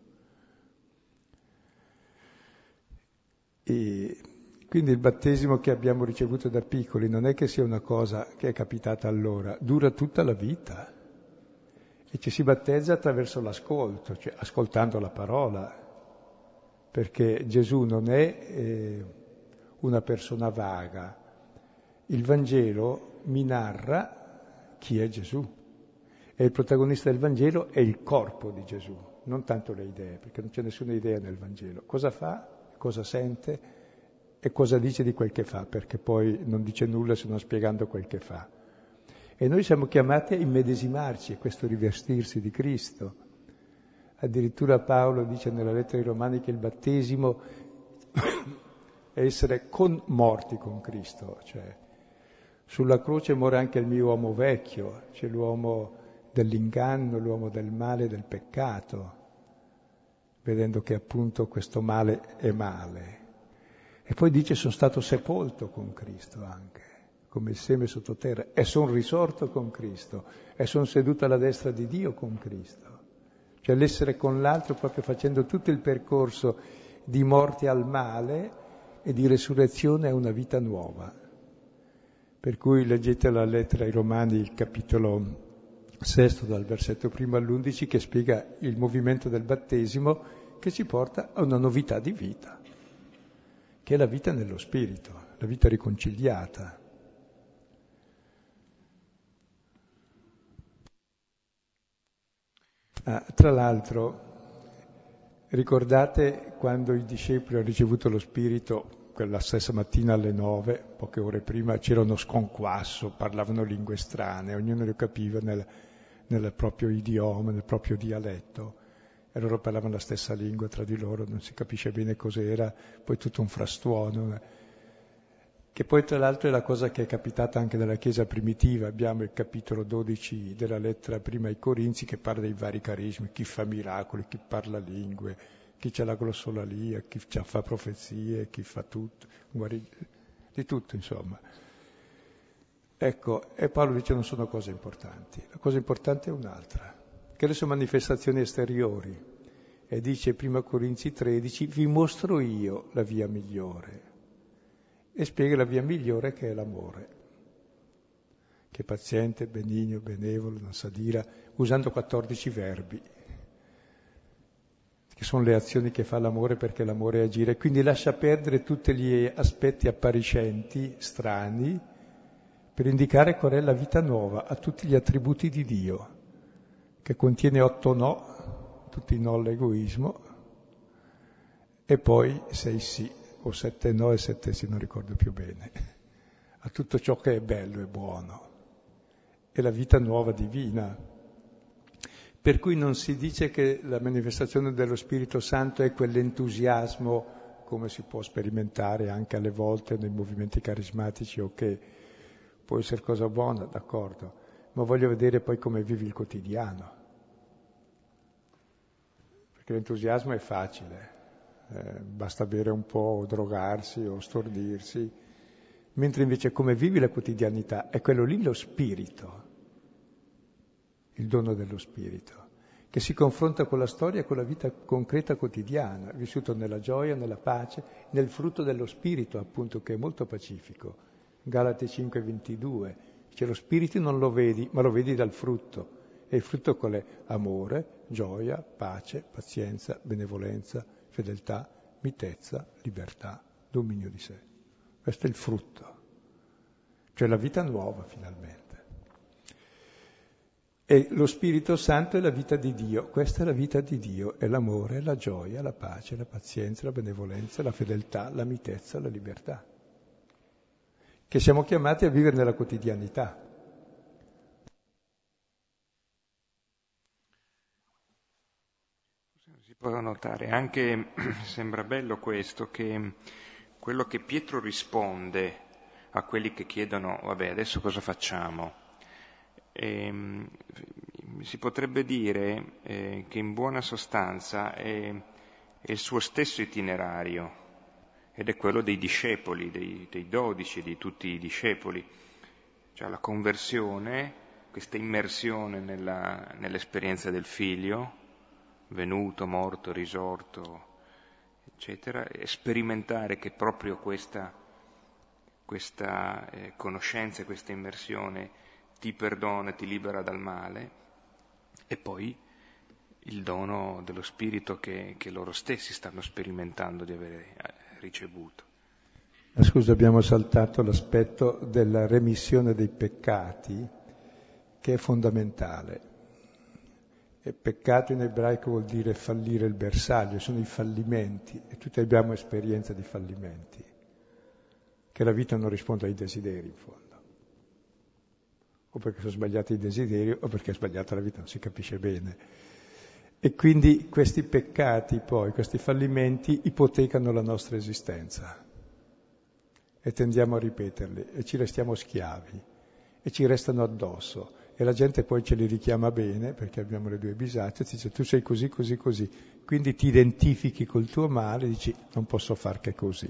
E Quindi il battesimo che abbiamo ricevuto da piccoli non è che sia una cosa che è capitata allora, dura tutta la vita. E ci si battezza attraverso l'ascolto, cioè ascoltando la parola, perché Gesù non è eh, una persona vaga. Il Vangelo mi narra chi è Gesù. E il protagonista del Vangelo è il corpo di Gesù, non tanto le idee, perché non c'è nessuna idea nel Vangelo. Cosa fa, cosa sente e cosa dice di quel che fa, perché poi non dice nulla se non spiegando quel che fa. E noi siamo chiamati a immedesimarci, a questo rivestirsi di Cristo. Addirittura Paolo dice nella lettera ai Romani che il battesimo è essere commorti con Cristo, cioè sulla croce muore anche il mio uomo vecchio, cioè l'uomo dell'inganno, l'uomo del male, del peccato, vedendo che appunto questo male è male. E poi dice sono stato sepolto con Cristo anche, come il seme sottoterra, e sono risorto con Cristo, e sono seduto alla destra di Dio con Cristo. Cioè l'essere con l'altro proprio facendo tutto il percorso di morte al male e di resurrezione a una vita nuova. Per cui leggete la lettera ai Romani, il capitolo sesto, dal versetto primo all'undici, che spiega il movimento del battesimo che ci porta a una novità di vita, che è la vita nello Spirito, la vita riconciliata. Ah, tra l'altro, ricordate quando i discepoli hanno ricevuto lo Spirito, quella stessa mattina alle nove, poche ore prima, c'era uno sconquasso, parlavano lingue strane, ognuno lo capiva nel, nel proprio idioma, nel proprio dialetto. E loro parlavano la stessa lingua tra di loro, non si capisce bene cos'era, poi tutto un frastuono, che poi tra l'altro è la cosa che è capitata anche nella Chiesa primitiva. Abbiamo il capitolo dodici della lettera prima ai Corinzi che parla dei vari carismi, chi fa miracoli, chi parla lingue, chi c'ha la glossolalia, chi fa profezie, chi fa tutto, di tutto insomma. Ecco, e Paolo dice non sono cose importanti, la cosa importante è un'altra, che le sono manifestazioni esteriori, e dice primo Corinzi tredici, vi mostro io la via migliore, e spiega la via migliore che è l'amore, che è paziente, benigno, benevolo, non s'adira, usando quattordici verbi, che sono le azioni che fa l'amore, perché l'amore è agire, quindi lascia perdere tutti gli aspetti appariscenti, strani, per indicare qual è la vita nuova a tutti gli attributi di Dio, che contiene otto no, tutti no all'egoismo, e poi sei sì, o sette no e sette sì, non ricordo più bene, a tutto ciò che è bello e buono, è la vita nuova divina. Per cui non si dice che la manifestazione dello Spirito Santo è quell'entusiasmo, come si può sperimentare anche alle volte nei movimenti carismatici, o che può essere cosa buona, d'accordo, ma voglio vedere poi come vivi il quotidiano, perché l'entusiasmo è facile, eh, basta bere un po' o drogarsi o stordirsi, mentre invece come vivi la quotidianità è quello lì lo spirito, il dono dello spirito, che si confronta con la storia, con la vita concreta quotidiana, vissuto nella gioia, nella pace, nel frutto dello spirito appunto, che è molto pacifico. Galati cinque ventidue, cioè lo spirito non lo vedi, ma lo vedi dal frutto. E il frutto qual è? Amore, gioia, pace, pazienza, benevolenza, fedeltà, mitezza, libertà, dominio di sé. Questo è il frutto. Cioè la vita nuova, finalmente. E lo Spirito Santo è la vita di Dio. Questa è la vita di Dio. È l'amore, la gioia, la pace, la pazienza, la benevolenza, la fedeltà, la mitezza, la libertà, che siamo chiamati a vivere nella quotidianità. Si può notare anche, sembra bello questo, che quello che Pietro risponde a quelli che chiedono, vabbè, adesso cosa facciamo? E, si potrebbe dire eh, che in buona sostanza è, è il suo stesso itinerario, ed è quello dei discepoli, dei, dei dodici, di tutti i discepoli. Cioè la conversione, questa immersione nella, nell'esperienza del Figlio, venuto, morto, risorto, eccetera, e sperimentare che proprio questa, questa eh, conoscenza, questa immersione ti perdona, ti libera dal male, e poi il dono dello Spirito che, che loro stessi stanno sperimentando di aver ricevuto. Scusa, abbiamo saltato l'aspetto della remissione dei peccati, che è fondamentale. E peccato in ebraico vuol dire fallire il bersaglio, sono i fallimenti, e tutti abbiamo esperienza di fallimenti, che la vita non risponde ai desideri in fondo. O perché sono sbagliati i desideri, o perché è sbagliata la vita, non si capisce bene. E quindi questi peccati poi, questi fallimenti, ipotecano la nostra esistenza. E tendiamo a ripeterli, e ci restiamo schiavi, e ci restano addosso. E la gente poi ce li richiama bene, perché abbiamo le due bisacce, e ti dice, tu sei così, così, così. Quindi ti identifichi col tuo male, e dici, non posso far che così.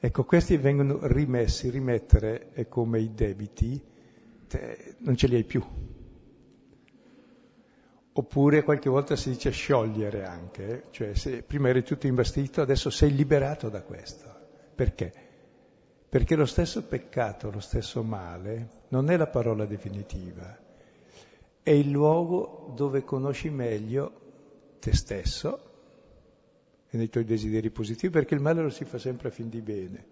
Ecco, questi vengono rimessi, rimettere è come i debiti, te, non ce li hai più. Oppure qualche volta si dice sciogliere anche, cioè se prima eri tutto imbastito, adesso sei liberato da questo. Perché? Perché lo stesso peccato, lo stesso male, non è la parola definitiva, è il luogo dove conosci meglio te stesso e nei tuoi desideri positivi, perché il male lo si fa sempre a fin di bene.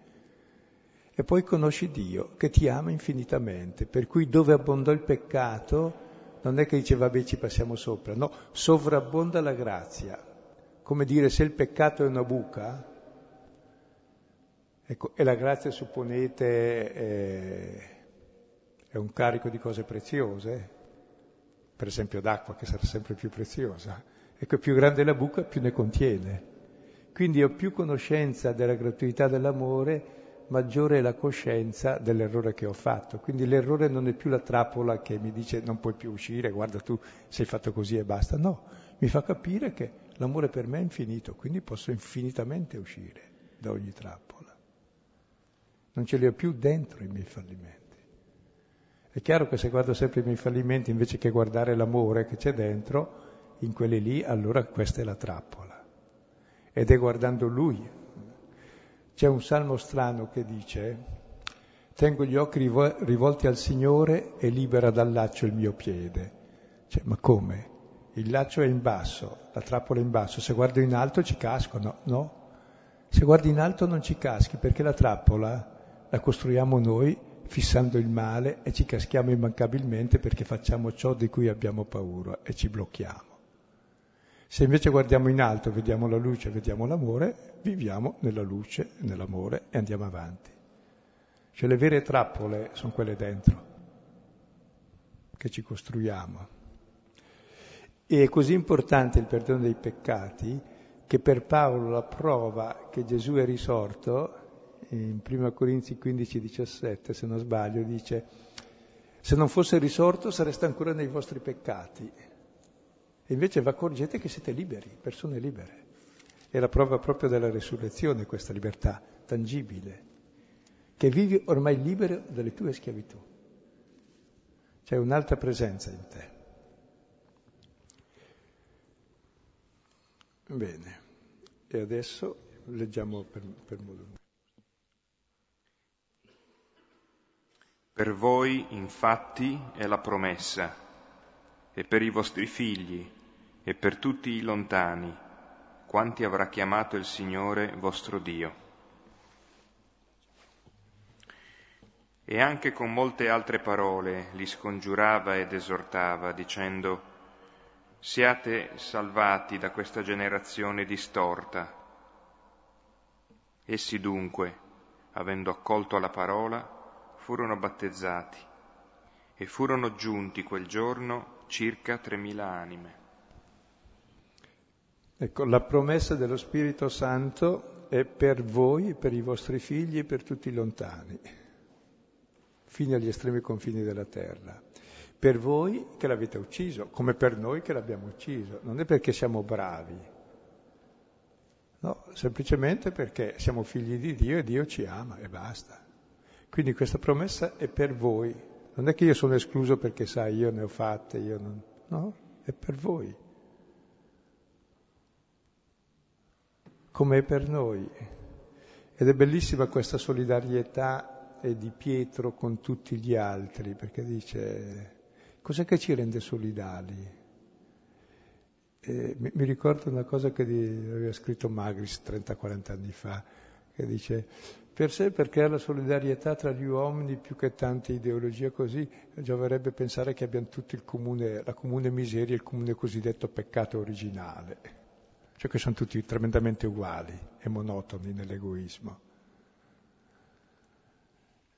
E poi conosci Dio, che ti ama infinitamente, per cui dove abbondò il peccato non è che dice, vabbè, ci passiamo sopra, no, sovrabbonda la grazia. Come dire, se il peccato è una buca, ecco, e la grazia, supponete, è, è un carico di cose preziose, per esempio d'acqua, che sarà sempre più preziosa. Ecco, più grande la buca, più ne contiene. Quindi ho più conoscenza della gratuità dell'amore, maggiore è la coscienza dell'errore che ho fatto. Quindi l'errore non è più la trappola che mi dice non puoi più uscire, guarda tu sei fatto così e basta. No, mi fa capire che l'amore per me è infinito, quindi posso infinitamente uscire da ogni trappola. Non ce li ho più dentro i miei fallimenti. È chiaro che se guardo sempre i miei fallimenti invece che guardare l'amore che c'è dentro, in quelli lì, allora questa è la trappola. Ed è guardando Lui. C'è un salmo strano che dice: tengo gli occhi rivolti al Signore e libera dal laccio il mio piede. Cioè, ma come? Il laccio è in basso, la trappola è in basso. Se guardo in alto ci casco, no? No. Se guardi in alto non ci caschi, perché la trappola la costruiamo noi fissando il male e ci caschiamo immancabilmente perché facciamo ciò di cui abbiamo paura e ci blocchiamo. Se invece guardiamo in alto, vediamo la luce, vediamo l'amore, viviamo nella luce, nell'amore e andiamo avanti. Cioè le vere trappole sono quelle dentro, che ci costruiamo. E è così importante il perdono dei peccati che per Paolo la prova che Gesù è risorto, in primo Corinzi quindici diciassette, se non sbaglio, dice: se non fosse risorto sareste ancora nei vostri peccati. E invece vi accorgete che siete liberi, persone libere. È la prova proprio della resurrezione, questa libertà tangibile, che vivi ormai libero dalle tue schiavitù. C'è un'altra presenza in te. Bene, e adesso leggiamo per, per modo. Per voi, infatti, è la promessa, e per i vostri figli, e per tutti i lontani, quanti avrà chiamato il Signore vostro Dio. E anche con molte altre parole li scongiurava ed esortava, dicendo: siate salvati da questa generazione distorta. Essi dunque, avendo accolto la parola, furono battezzati, e furono giunti quel giorno circa tremila anime. Ecco, la promessa dello Spirito Santo è per voi, per i vostri figli e per tutti i lontani, fino agli estremi confini della terra. Per voi che l'avete ucciso, come per noi che l'abbiamo ucciso. Non è perché siamo bravi, no, semplicemente perché siamo figli di Dio e Dio ci ama e basta. Quindi questa promessa è per voi. Non è che io sono escluso perché, sai, io ne ho fatte, io non... No, è per voi. come per noi. Ed è bellissima questa solidarietà di Pietro con tutti gli altri, perché dice, cos'è che ci rende solidali? E mi ricordo una cosa che aveva scritto Magris trenta quaranta anni fa, che dice, per sé perché la solidarietà tra gli uomini più che tante ideologie così, gioverebbe pensare che abbiamo tutti il comune, la comune miseria e il comune cosiddetto peccato originale. Cioè che sono tutti tremendamente uguali e monotoni nell'egoismo.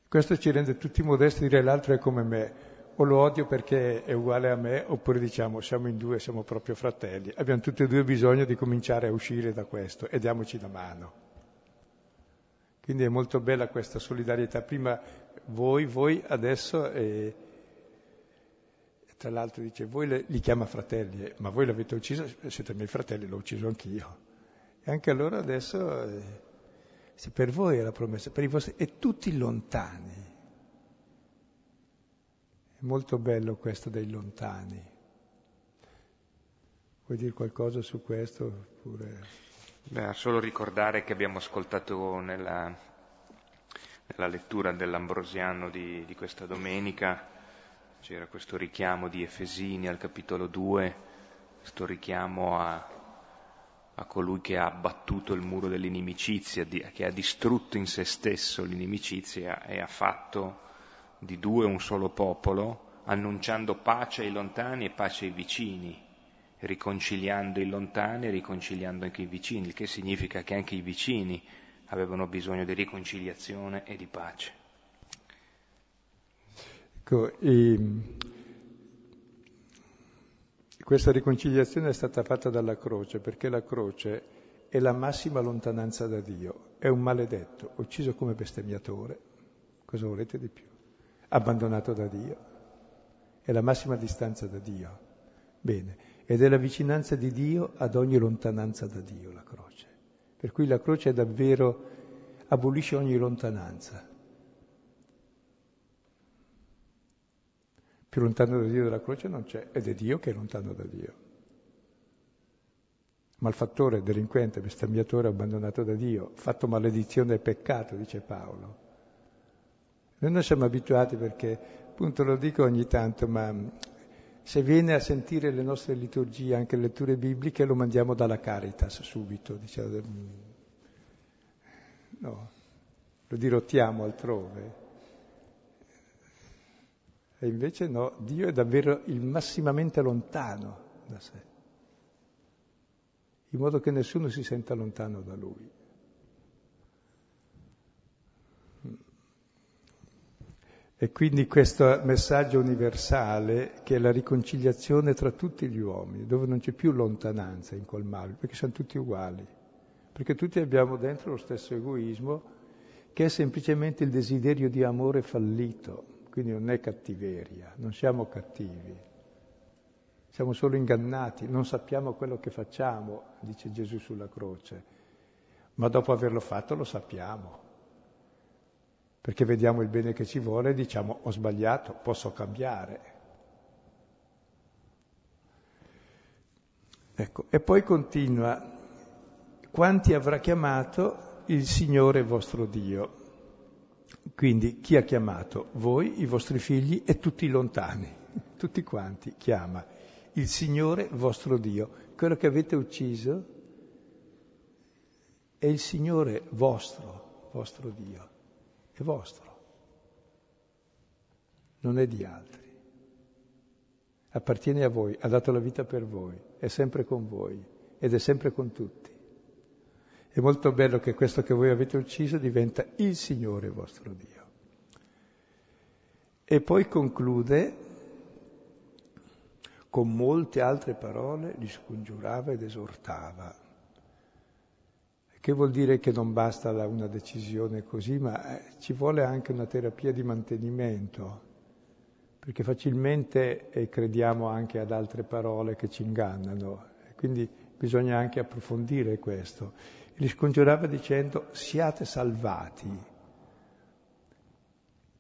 Questo ci rende tutti modesti dire l'altro è come me, o lo odio perché è uguale a me, oppure diciamo siamo in due, siamo proprio fratelli, abbiamo tutti e due bisogno di cominciare a uscire da questo e diamoci la mano. Quindi è molto bella questa solidarietà, prima voi, voi adesso e... Tra l'altro dice, voi le, li chiama fratelli, eh, ma voi l'avete ucciso, siete miei fratelli, l'ho ucciso anch'io. E anche allora adesso, eh, se per voi è la promessa, per i vostri, e tutti lontani. È molto bello questo dei lontani. Vuoi dire qualcosa su questo? Oppure... Beh, solo ricordare che abbiamo ascoltato nella, nella lettura dell'Ambrosiano di, di questa domenica, c'era questo richiamo di Efesini al capitolo due, questo richiamo a, a colui che ha abbattuto il muro dell'inimicizia, di, che ha distrutto in se stesso l'inimicizia e ha fatto di due un solo popolo, annunciando pace ai lontani e pace ai vicini, riconciliando i lontani e riconciliando anche i vicini, il che significa che anche i vicini avevano bisogno di riconciliazione e di pace. Ecco, e questa riconciliazione è stata fatta dalla croce, perché la croce è la massima lontananza da Dio, è un maledetto, ucciso come bestemmiatore, cosa volete di più? Abbandonato da Dio, è la massima distanza da Dio, bene, ed è la vicinanza di Dio ad ogni lontananza da Dio la croce, per cui la croce è davvero, abolisce ogni lontananza. Più lontano da Dio della croce non c'è, ed è Dio che è lontano da Dio. Malfattore, delinquente, bestemmiatore, abbandonato da Dio, fatto maledizione e peccato, dice Paolo. Noi non siamo abituati perché, appunto lo dico ogni tanto, ma se viene a sentire le nostre liturgie, anche le letture bibliche, lo mandiamo dalla Caritas subito. Diciamo, no, lo dirottiamo altrove. E invece no, Dio è davvero il massimamente lontano da sé, in modo che nessuno si senta lontano da Lui. E quindi questo messaggio universale che è la riconciliazione tra tutti gli uomini, dove non c'è più lontananza incolmabile, perché siamo tutti uguali, perché tutti abbiamo dentro lo stesso egoismo, che è semplicemente il desiderio di amore fallito. Quindi non è cattiveria, non siamo cattivi, siamo solo ingannati, non sappiamo quello che facciamo, dice Gesù sulla croce, ma dopo averlo fatto lo sappiamo, perché vediamo il bene che ci vuole e diciamo ho sbagliato, posso cambiare. Ecco, e poi continua, quanti avrà chiamato il Signore vostro Dio? Quindi chi ha chiamato? Voi, i vostri figli e tutti i lontani, tutti quanti chiama il Signore vostro Dio. Quello che avete ucciso è il Signore vostro, vostro Dio, è vostro, non è di altri. Appartiene a voi, ha dato la vita per voi, è sempre con voi ed è sempre con tutti. È molto bello che questo che voi avete ucciso diventa il Signore vostro Dio. E poi conclude, con molte altre parole, li scongiurava ed esortava. Che vuol dire che non basta una decisione così, ma ci vuole anche una terapia di mantenimento, perché facilmente eh, crediamo anche ad altre parole che ci ingannano, quindi bisogna anche approfondire questo. Li scongiurava dicendo siate salvati,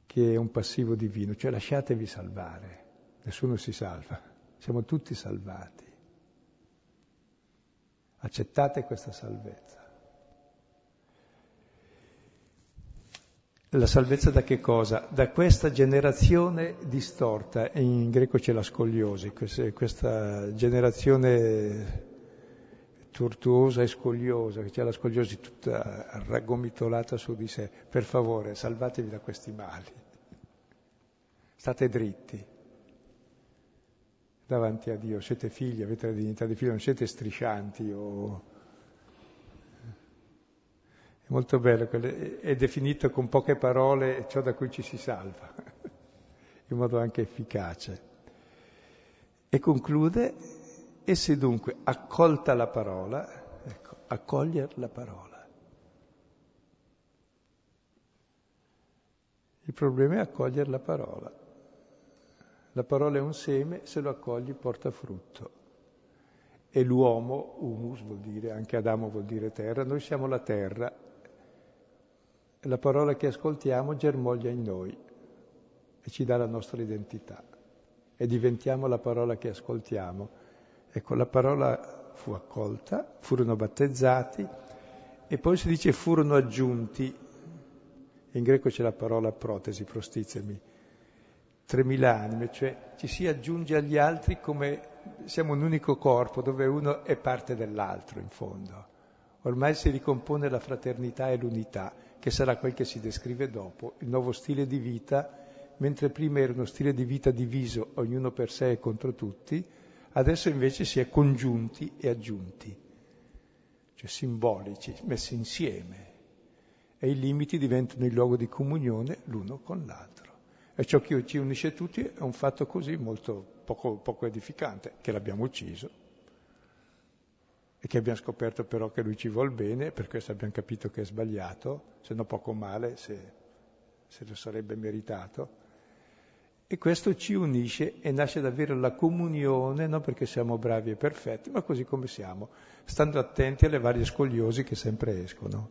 che è un passivo divino, cioè lasciatevi salvare, nessuno si salva, siamo tutti salvati, accettate questa salvezza. La salvezza da che cosa? Da questa generazione distorta, in greco c'è la scoliosi, questa generazione tortuosa e scogliosa, che c'è la scoliosi tutta raggomitolata su di sé. Per favore, salvatevi da questi mali, state dritti davanti a Dio, siete figli, avete la dignità di figlio, non siete striscianti o... È molto bello, è definito con poche parole ciò da cui ci si salva, in modo anche efficace. E conclude, essi dunque, accolta la parola, ecco, accogliere la parola. Il problema è accogliere la parola. La parola è un seme, se lo accogli porta frutto. E l'uomo, humus vuol dire, anche Adamo vuol dire terra, noi siamo la terra. La parola che ascoltiamo germoglia in noi e ci dà la nostra identità e diventiamo la parola che ascoltiamo. Ecco, la parola fu accolta, furono battezzati e poi si dice furono aggiunti, in greco c'è la parola protesi, prostizemi, tremila anime, cioè ci si aggiunge agli altri come siamo un unico corpo dove uno è parte dell'altro in fondo. Ormai si ricompone la fraternità e l'unità, che sarà quel che si descrive dopo, il nuovo stile di vita. Mentre prima era uno stile di vita diviso, ognuno per sé e contro tutti, adesso invece si è congiunti e aggiunti, cioè simbolici, messi insieme, e i limiti diventano il luogo di comunione l'uno con l'altro. E ciò che ci unisce tutti è un fatto così molto poco, poco edificante, che l'abbiamo ucciso e che abbiamo scoperto però che lui ci vuol bene, per questo abbiamo capito che è sbagliato, se no poco male, se, se lo sarebbe meritato. E questo ci unisce e nasce davvero la comunione, non perché siamo bravi e perfetti, ma così come siamo, stando attenti alle varie scoliosi che sempre escono.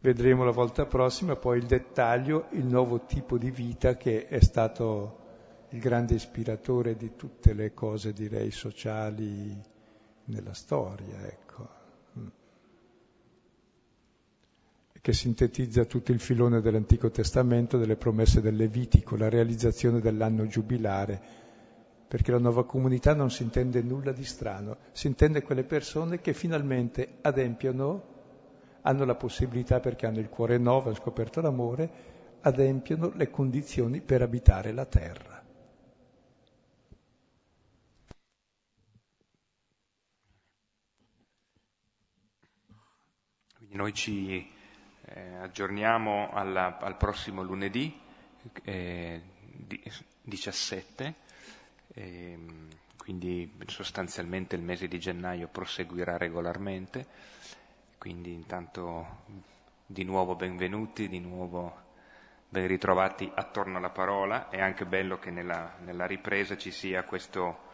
Vedremo la volta prossima poi il dettaglio, il nuovo tipo di vita che è stato... il grande ispiratore di tutte le cose, direi, sociali nella storia, ecco, che sintetizza tutto il filone dell'Antico Testamento, delle promesse del Levitico, la realizzazione dell'anno giubilare, perché la nuova comunità non si intende nulla di strano, si intende quelle persone che finalmente adempiono, hanno la possibilità perché hanno il cuore nuovo, hanno scoperto l'amore, adempiono le condizioni per abitare la terra. Noi ci eh, aggiorniamo alla, al prossimo lunedì eh, diciassette, eh, quindi sostanzialmente il mese di gennaio proseguirà regolarmente, quindi intanto di nuovo benvenuti, di nuovo ben ritrovati attorno alla parola. È anche bello che nella, nella ripresa ci sia questo,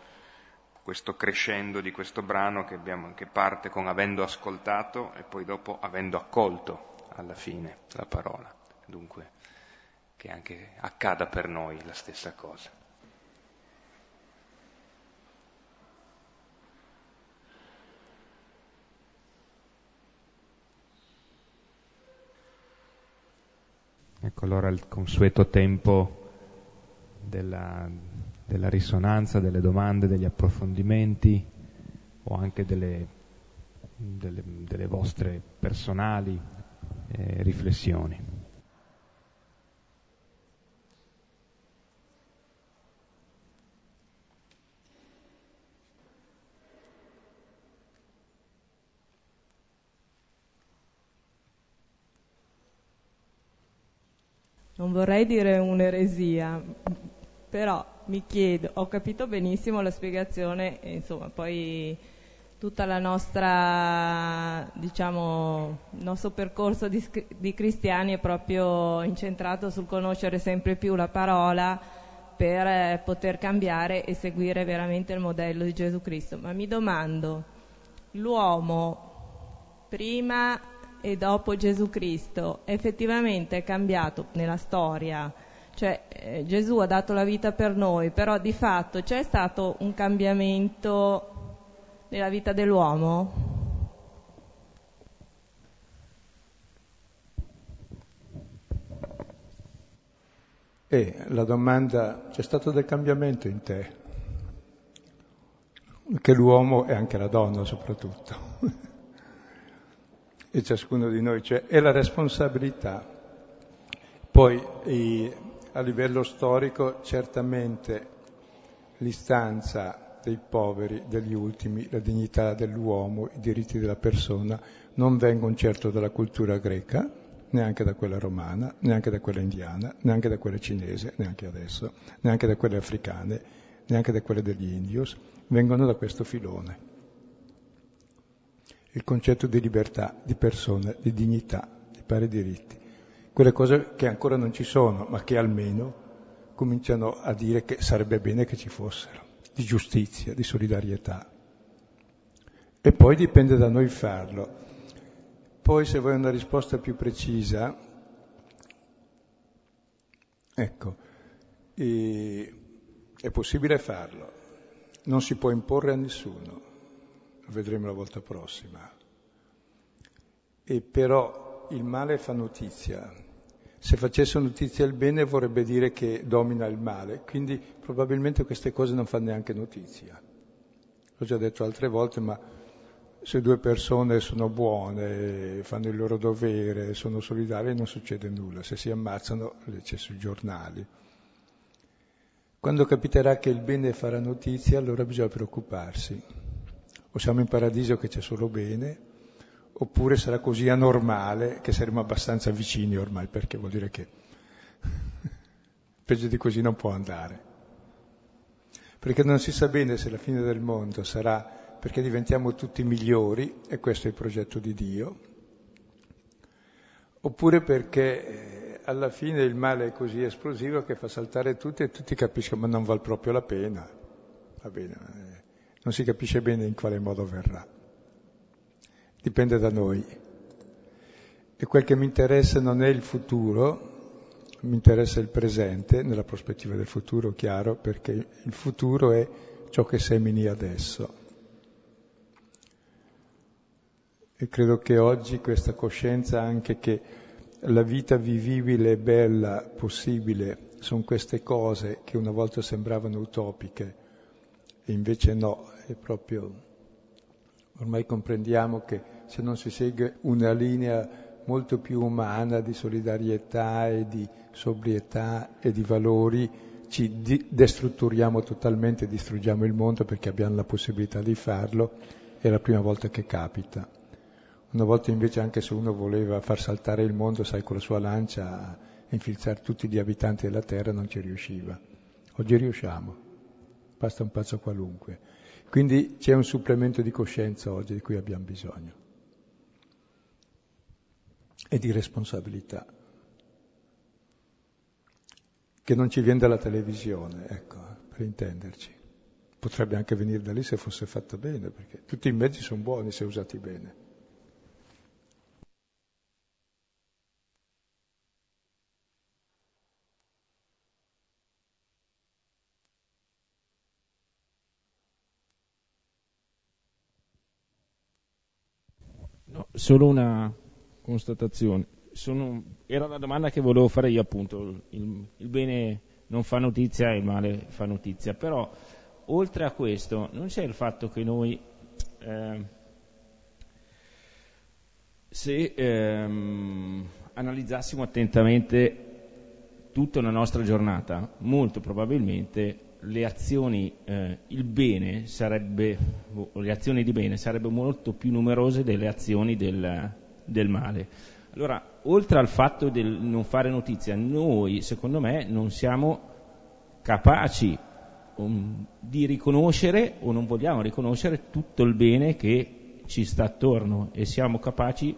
questo crescendo di questo brano che, abbiamo, che parte con avendo ascoltato e poi dopo avendo accolto alla fine la parola. Dunque, che anche accada per noi la stessa cosa. Ecco allora il consueto tempo della... della risonanza, delle domande, degli approfondimenti o anche delle, delle, delle vostre personali eh, riflessioni. Non vorrei dire un'eresia, però mi chiedo, ho capito benissimo la spiegazione, e insomma, poi tutta la nostra, diciamo, il nostro percorso di, di cristiani è proprio incentrato sul conoscere sempre più la parola per poter cambiare e seguire veramente il modello di Gesù Cristo. Ma mi domando, l'uomo prima e dopo Gesù Cristo effettivamente è cambiato nella storia? Cioè eh, Gesù ha dato la vita per noi, però di fatto c'è stato un cambiamento nella vita dell'uomo? E la domanda, c'è stato del cambiamento in te? Che l'uomo e anche la donna soprattutto. E ciascuno di noi c'è. E la responsabilità. Poi i, a livello storico certamente l'istanza dei poveri, degli ultimi, la dignità dell'uomo, i diritti della persona non vengono certo dalla cultura greca, neanche da quella romana, neanche da quella indiana, neanche da quella cinese, neanche adesso, neanche da quelle africane, neanche da quelle degli indios, vengono da questo filone. Il concetto di libertà, di persona, di dignità, di pari diritti, quelle cose che ancora non ci sono, ma che almeno cominciano a dire che sarebbe bene che ci fossero, di giustizia, di solidarietà. E poi dipende da noi farlo. Poi se vuoi una risposta più precisa, ecco, e, è possibile farlo, non si può imporre a nessuno, lo vedremo la volta prossima, e però il male fa notizia, se facesse notizia il bene vorrebbe dire che domina il male, quindi probabilmente queste cose non fanno neanche notizia, l'ho già detto altre volte, ma... Se due persone sono buone, fanno il loro dovere, sono solidali, non succede nulla. Se si ammazzano, c'è sui giornali. Quando capiterà che il bene farà notizia, allora bisogna preoccuparsi. O siamo in paradiso che c'è solo bene, oppure sarà così anormale che saremo abbastanza vicini ormai, perché vuol dire che peggio di così non può andare. Perché non si sa bene se la fine del mondo sarà... perché diventiamo tutti migliori, e questo è il progetto di Dio, oppure perché alla fine il male è così esplosivo che fa saltare tutti e tutti capiscono ma non vale proprio la pena, va bene, non si capisce bene in quale modo verrà, dipende da noi. E quel che mi interessa non è il futuro, mi interessa il presente, nella prospettiva del futuro, chiaro, perché il futuro è ciò che semini adesso. E credo che oggi questa coscienza anche che la vita vivibile e bella possibile sono queste cose che una volta sembravano utopiche e invece no, è proprio, ormai comprendiamo che se non si segue una linea molto più umana di solidarietà e di sobrietà e di valori ci di- destrutturiamo totalmente, distruggiamo il mondo perché abbiamo la possibilità di farlo, è la prima volta che capita. Una volta invece anche se uno voleva far saltare il mondo, sai, con la sua lancia e infilzare tutti gli abitanti della terra non ci riusciva. Oggi riusciamo, basta un pazzo qualunque. Quindi c'è un supplemento di coscienza oggi di cui abbiamo bisogno e di responsabilità, che non ci viene dalla televisione, ecco, per intenderci. Potrebbe anche venire da lì se fosse fatta bene, perché tutti i mezzi sono buoni se usati bene. Solo una constatazione. Sono, era una domanda che volevo fare io, appunto. Il, il bene non fa notizia e il male fa notizia. Però, oltre a questo, non c'è il fatto che noi, eh, se ehm, analizzassimo attentamente tutta la nostra giornata, molto probabilmente le azioni, eh, il bene sarebbe, le azioni di bene sarebbero molto più numerose delle azioni del, del male. Allora, oltre al fatto del non fare notizia, noi, secondo me, non siamo capaci um, di riconoscere o non vogliamo riconoscere tutto il bene che ci sta attorno, e siamo capaci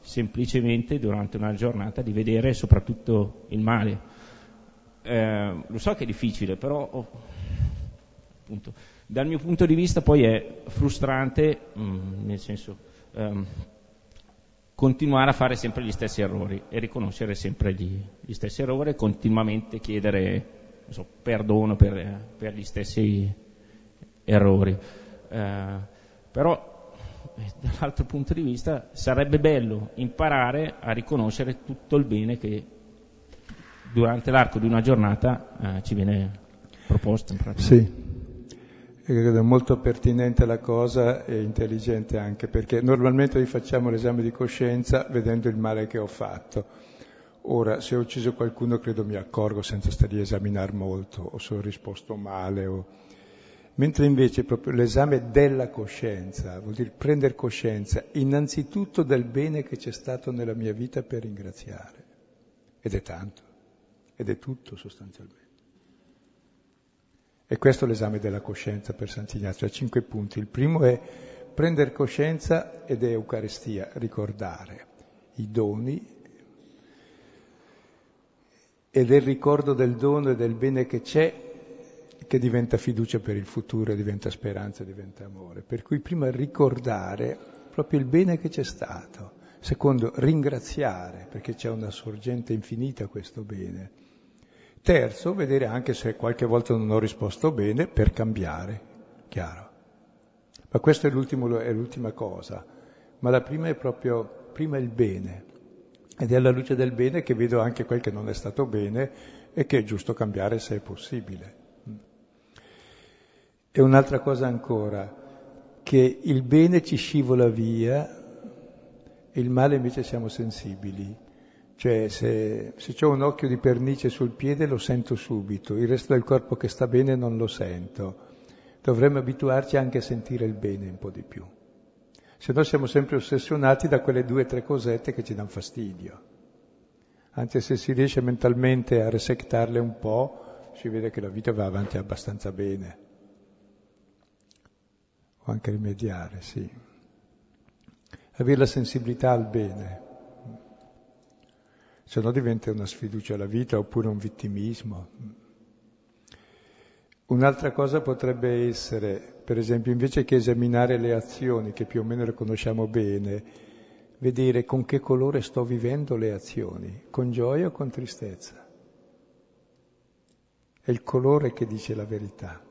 semplicemente durante una giornata di vedere soprattutto il male. Eh, lo so che è difficile, però oh, appunto, dal mio punto di vista poi è frustrante, mh, nel senso ehm, continuare a fare sempre gli stessi errori e riconoscere sempre gli, gli stessi errori e continuamente chiedere, non so, perdono per, per gli stessi errori, eh, però eh, dall'altro punto di vista sarebbe bello imparare a riconoscere tutto il bene che durante l'arco di una giornata eh, ci viene proposto in pratica. Sì, è molto pertinente la cosa e intelligente anche, perché normalmente facciamo l'esame di coscienza vedendo il male che ho fatto. Ora, se ho ucciso qualcuno credo mi accorgo senza stare a esaminare molto, o se ho risposto male, o... mentre invece proprio l'esame della coscienza vuol dire prendere coscienza innanzitutto del bene che c'è stato nella mia vita per ringraziare, ed è tanto, ed è tutto sostanzialmente. E questo è l'esame della coscienza per Sant'Ignazio, ha cinque punti. Il primo è prendere coscienza, ed è Eucaristia, ricordare i doni, ed è il ricordo del dono e del bene che c'è che diventa fiducia per il futuro, diventa speranza, diventa amore. Per cui prima ricordare proprio il bene che c'è stato. Secondo, ringraziare, perché c'è una sorgente infinita questo bene. Terzo, vedere anche se qualche volta non ho risposto bene, per cambiare, chiaro. Ma questa è, è l'ultima cosa. Ma la prima è proprio, prima il bene. Ed è alla luce del bene che vedo anche quel che non è stato bene e che è giusto cambiare se è possibile. E un'altra cosa ancora, che il bene ci scivola via e il male invece siamo sensibili. Cioè se, se c'ho un occhio di pernice sul piede lo sento subito, il resto del corpo che sta bene non lo sento. Dovremmo abituarci anche a sentire il bene un po' di più. Se no siamo sempre ossessionati da quelle due o tre cosette che ci danno fastidio. Anche se si riesce mentalmente a resectarle un po', si vede che la vita va avanti abbastanza bene. O anche rimediare, sì. Avere la sensibilità al bene, se no diventa una sfiducia alla vita oppure un vittimismo. Un'altra cosa potrebbe essere, per esempio, invece che esaminare le azioni, che più o meno le conosciamo bene, vedere con che colore sto vivendo le azioni, con gioia o con tristezza. È il colore che dice la verità.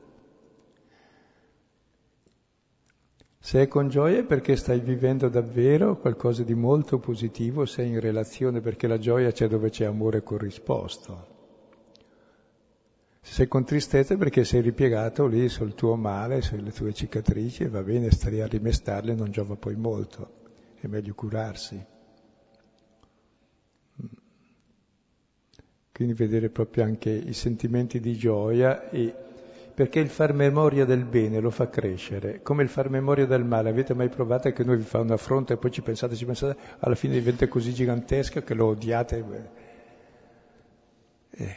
Se è con gioia è perché stai vivendo davvero qualcosa di molto positivo, sei in relazione, perché la gioia c'è dove c'è amore corrisposto. Se sei con tristezza è perché sei ripiegato lì sul tuo male, sulle tue cicatrici, e va bene, stare a rimestarle non giova poi molto, è meglio curarsi. Quindi vedere proprio anche i sentimenti di gioia, e perché il far memoria del bene lo fa crescere, come il far memoria del male. Avete mai provato che noi vi fa una fronte e poi ci pensate, ci pensate, alla fine diventa così gigantesca che lo odiate? Eh,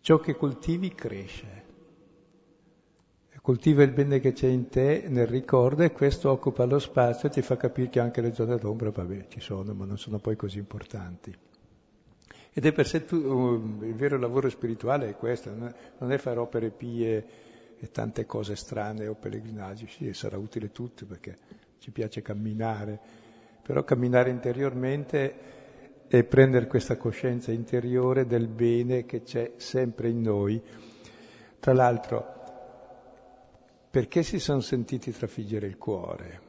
ciò che coltivi cresce. Coltiva il bene che c'è in te, nel ricordo, e questo occupa lo spazio e ti fa capire che anche le zone d'ombra, vabbè, ci sono, ma non sono poi così importanti. Ed è per sé tu, um, il vero lavoro spirituale è questo, non è, non è fare opere pie e tante cose strane o pellegrinaggi, sì, sarà utile tutto perché ci piace camminare, però camminare interiormente e prendere questa coscienza interiore del bene che c'è sempre in noi. Tra l'altro, perché si sono sentiti trafiggere il cuore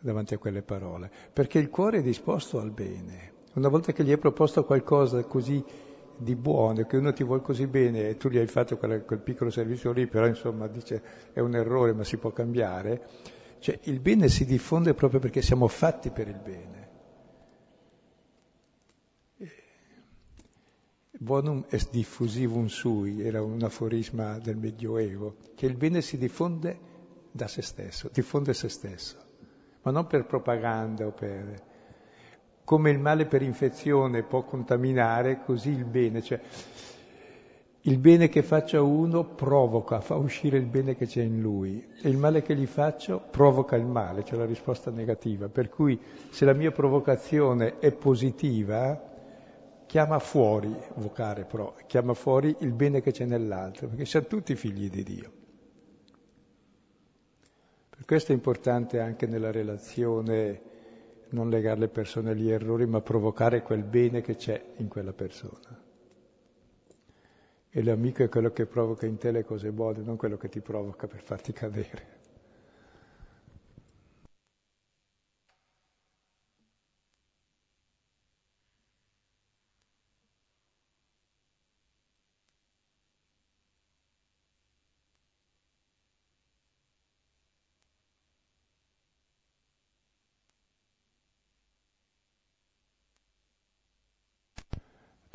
davanti a quelle parole? Perché il cuore è disposto al bene. Una volta che gli hai proposto qualcosa così di buono, che uno ti vuole così bene e tu gli hai fatto quel, quel piccolo servizio lì, però insomma dice è un errore ma si può cambiare, cioè il bene si diffonde proprio perché siamo fatti per il bene. Bonum est diffusivum sui, era un aforisma del Medioevo, che il bene si diffonde da se stesso, diffonde se stesso, ma non per propaganda o per... Come il male per infezione può contaminare, così il bene, cioè il bene che faccia uno provoca, fa uscire il bene che c'è in lui, e il male che gli faccio provoca il male, cioè la risposta negativa. Per cui se la mia provocazione è positiva, chiama fuori, vocare però, chiama fuori il bene che c'è nell'altro, perché siamo tutti figli di Dio. Per questo è importante anche nella relazione non legare le persone agli errori, ma provocare quel bene che c'è in quella persona. E l'amico è quello che provoca in te le cose buone, non quello che ti provoca per farti cadere.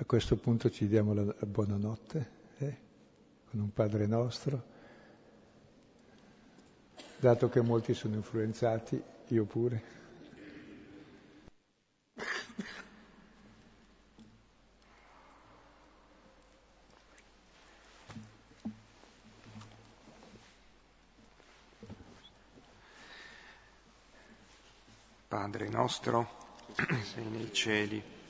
questo punto ci diamo la buonanotte, eh? Con un Padre nostro, dato che molti sono influenzati, io pure. Padre nostro, sei nei cieli,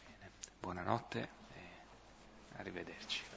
Bene. Buonanotte e arrivederci.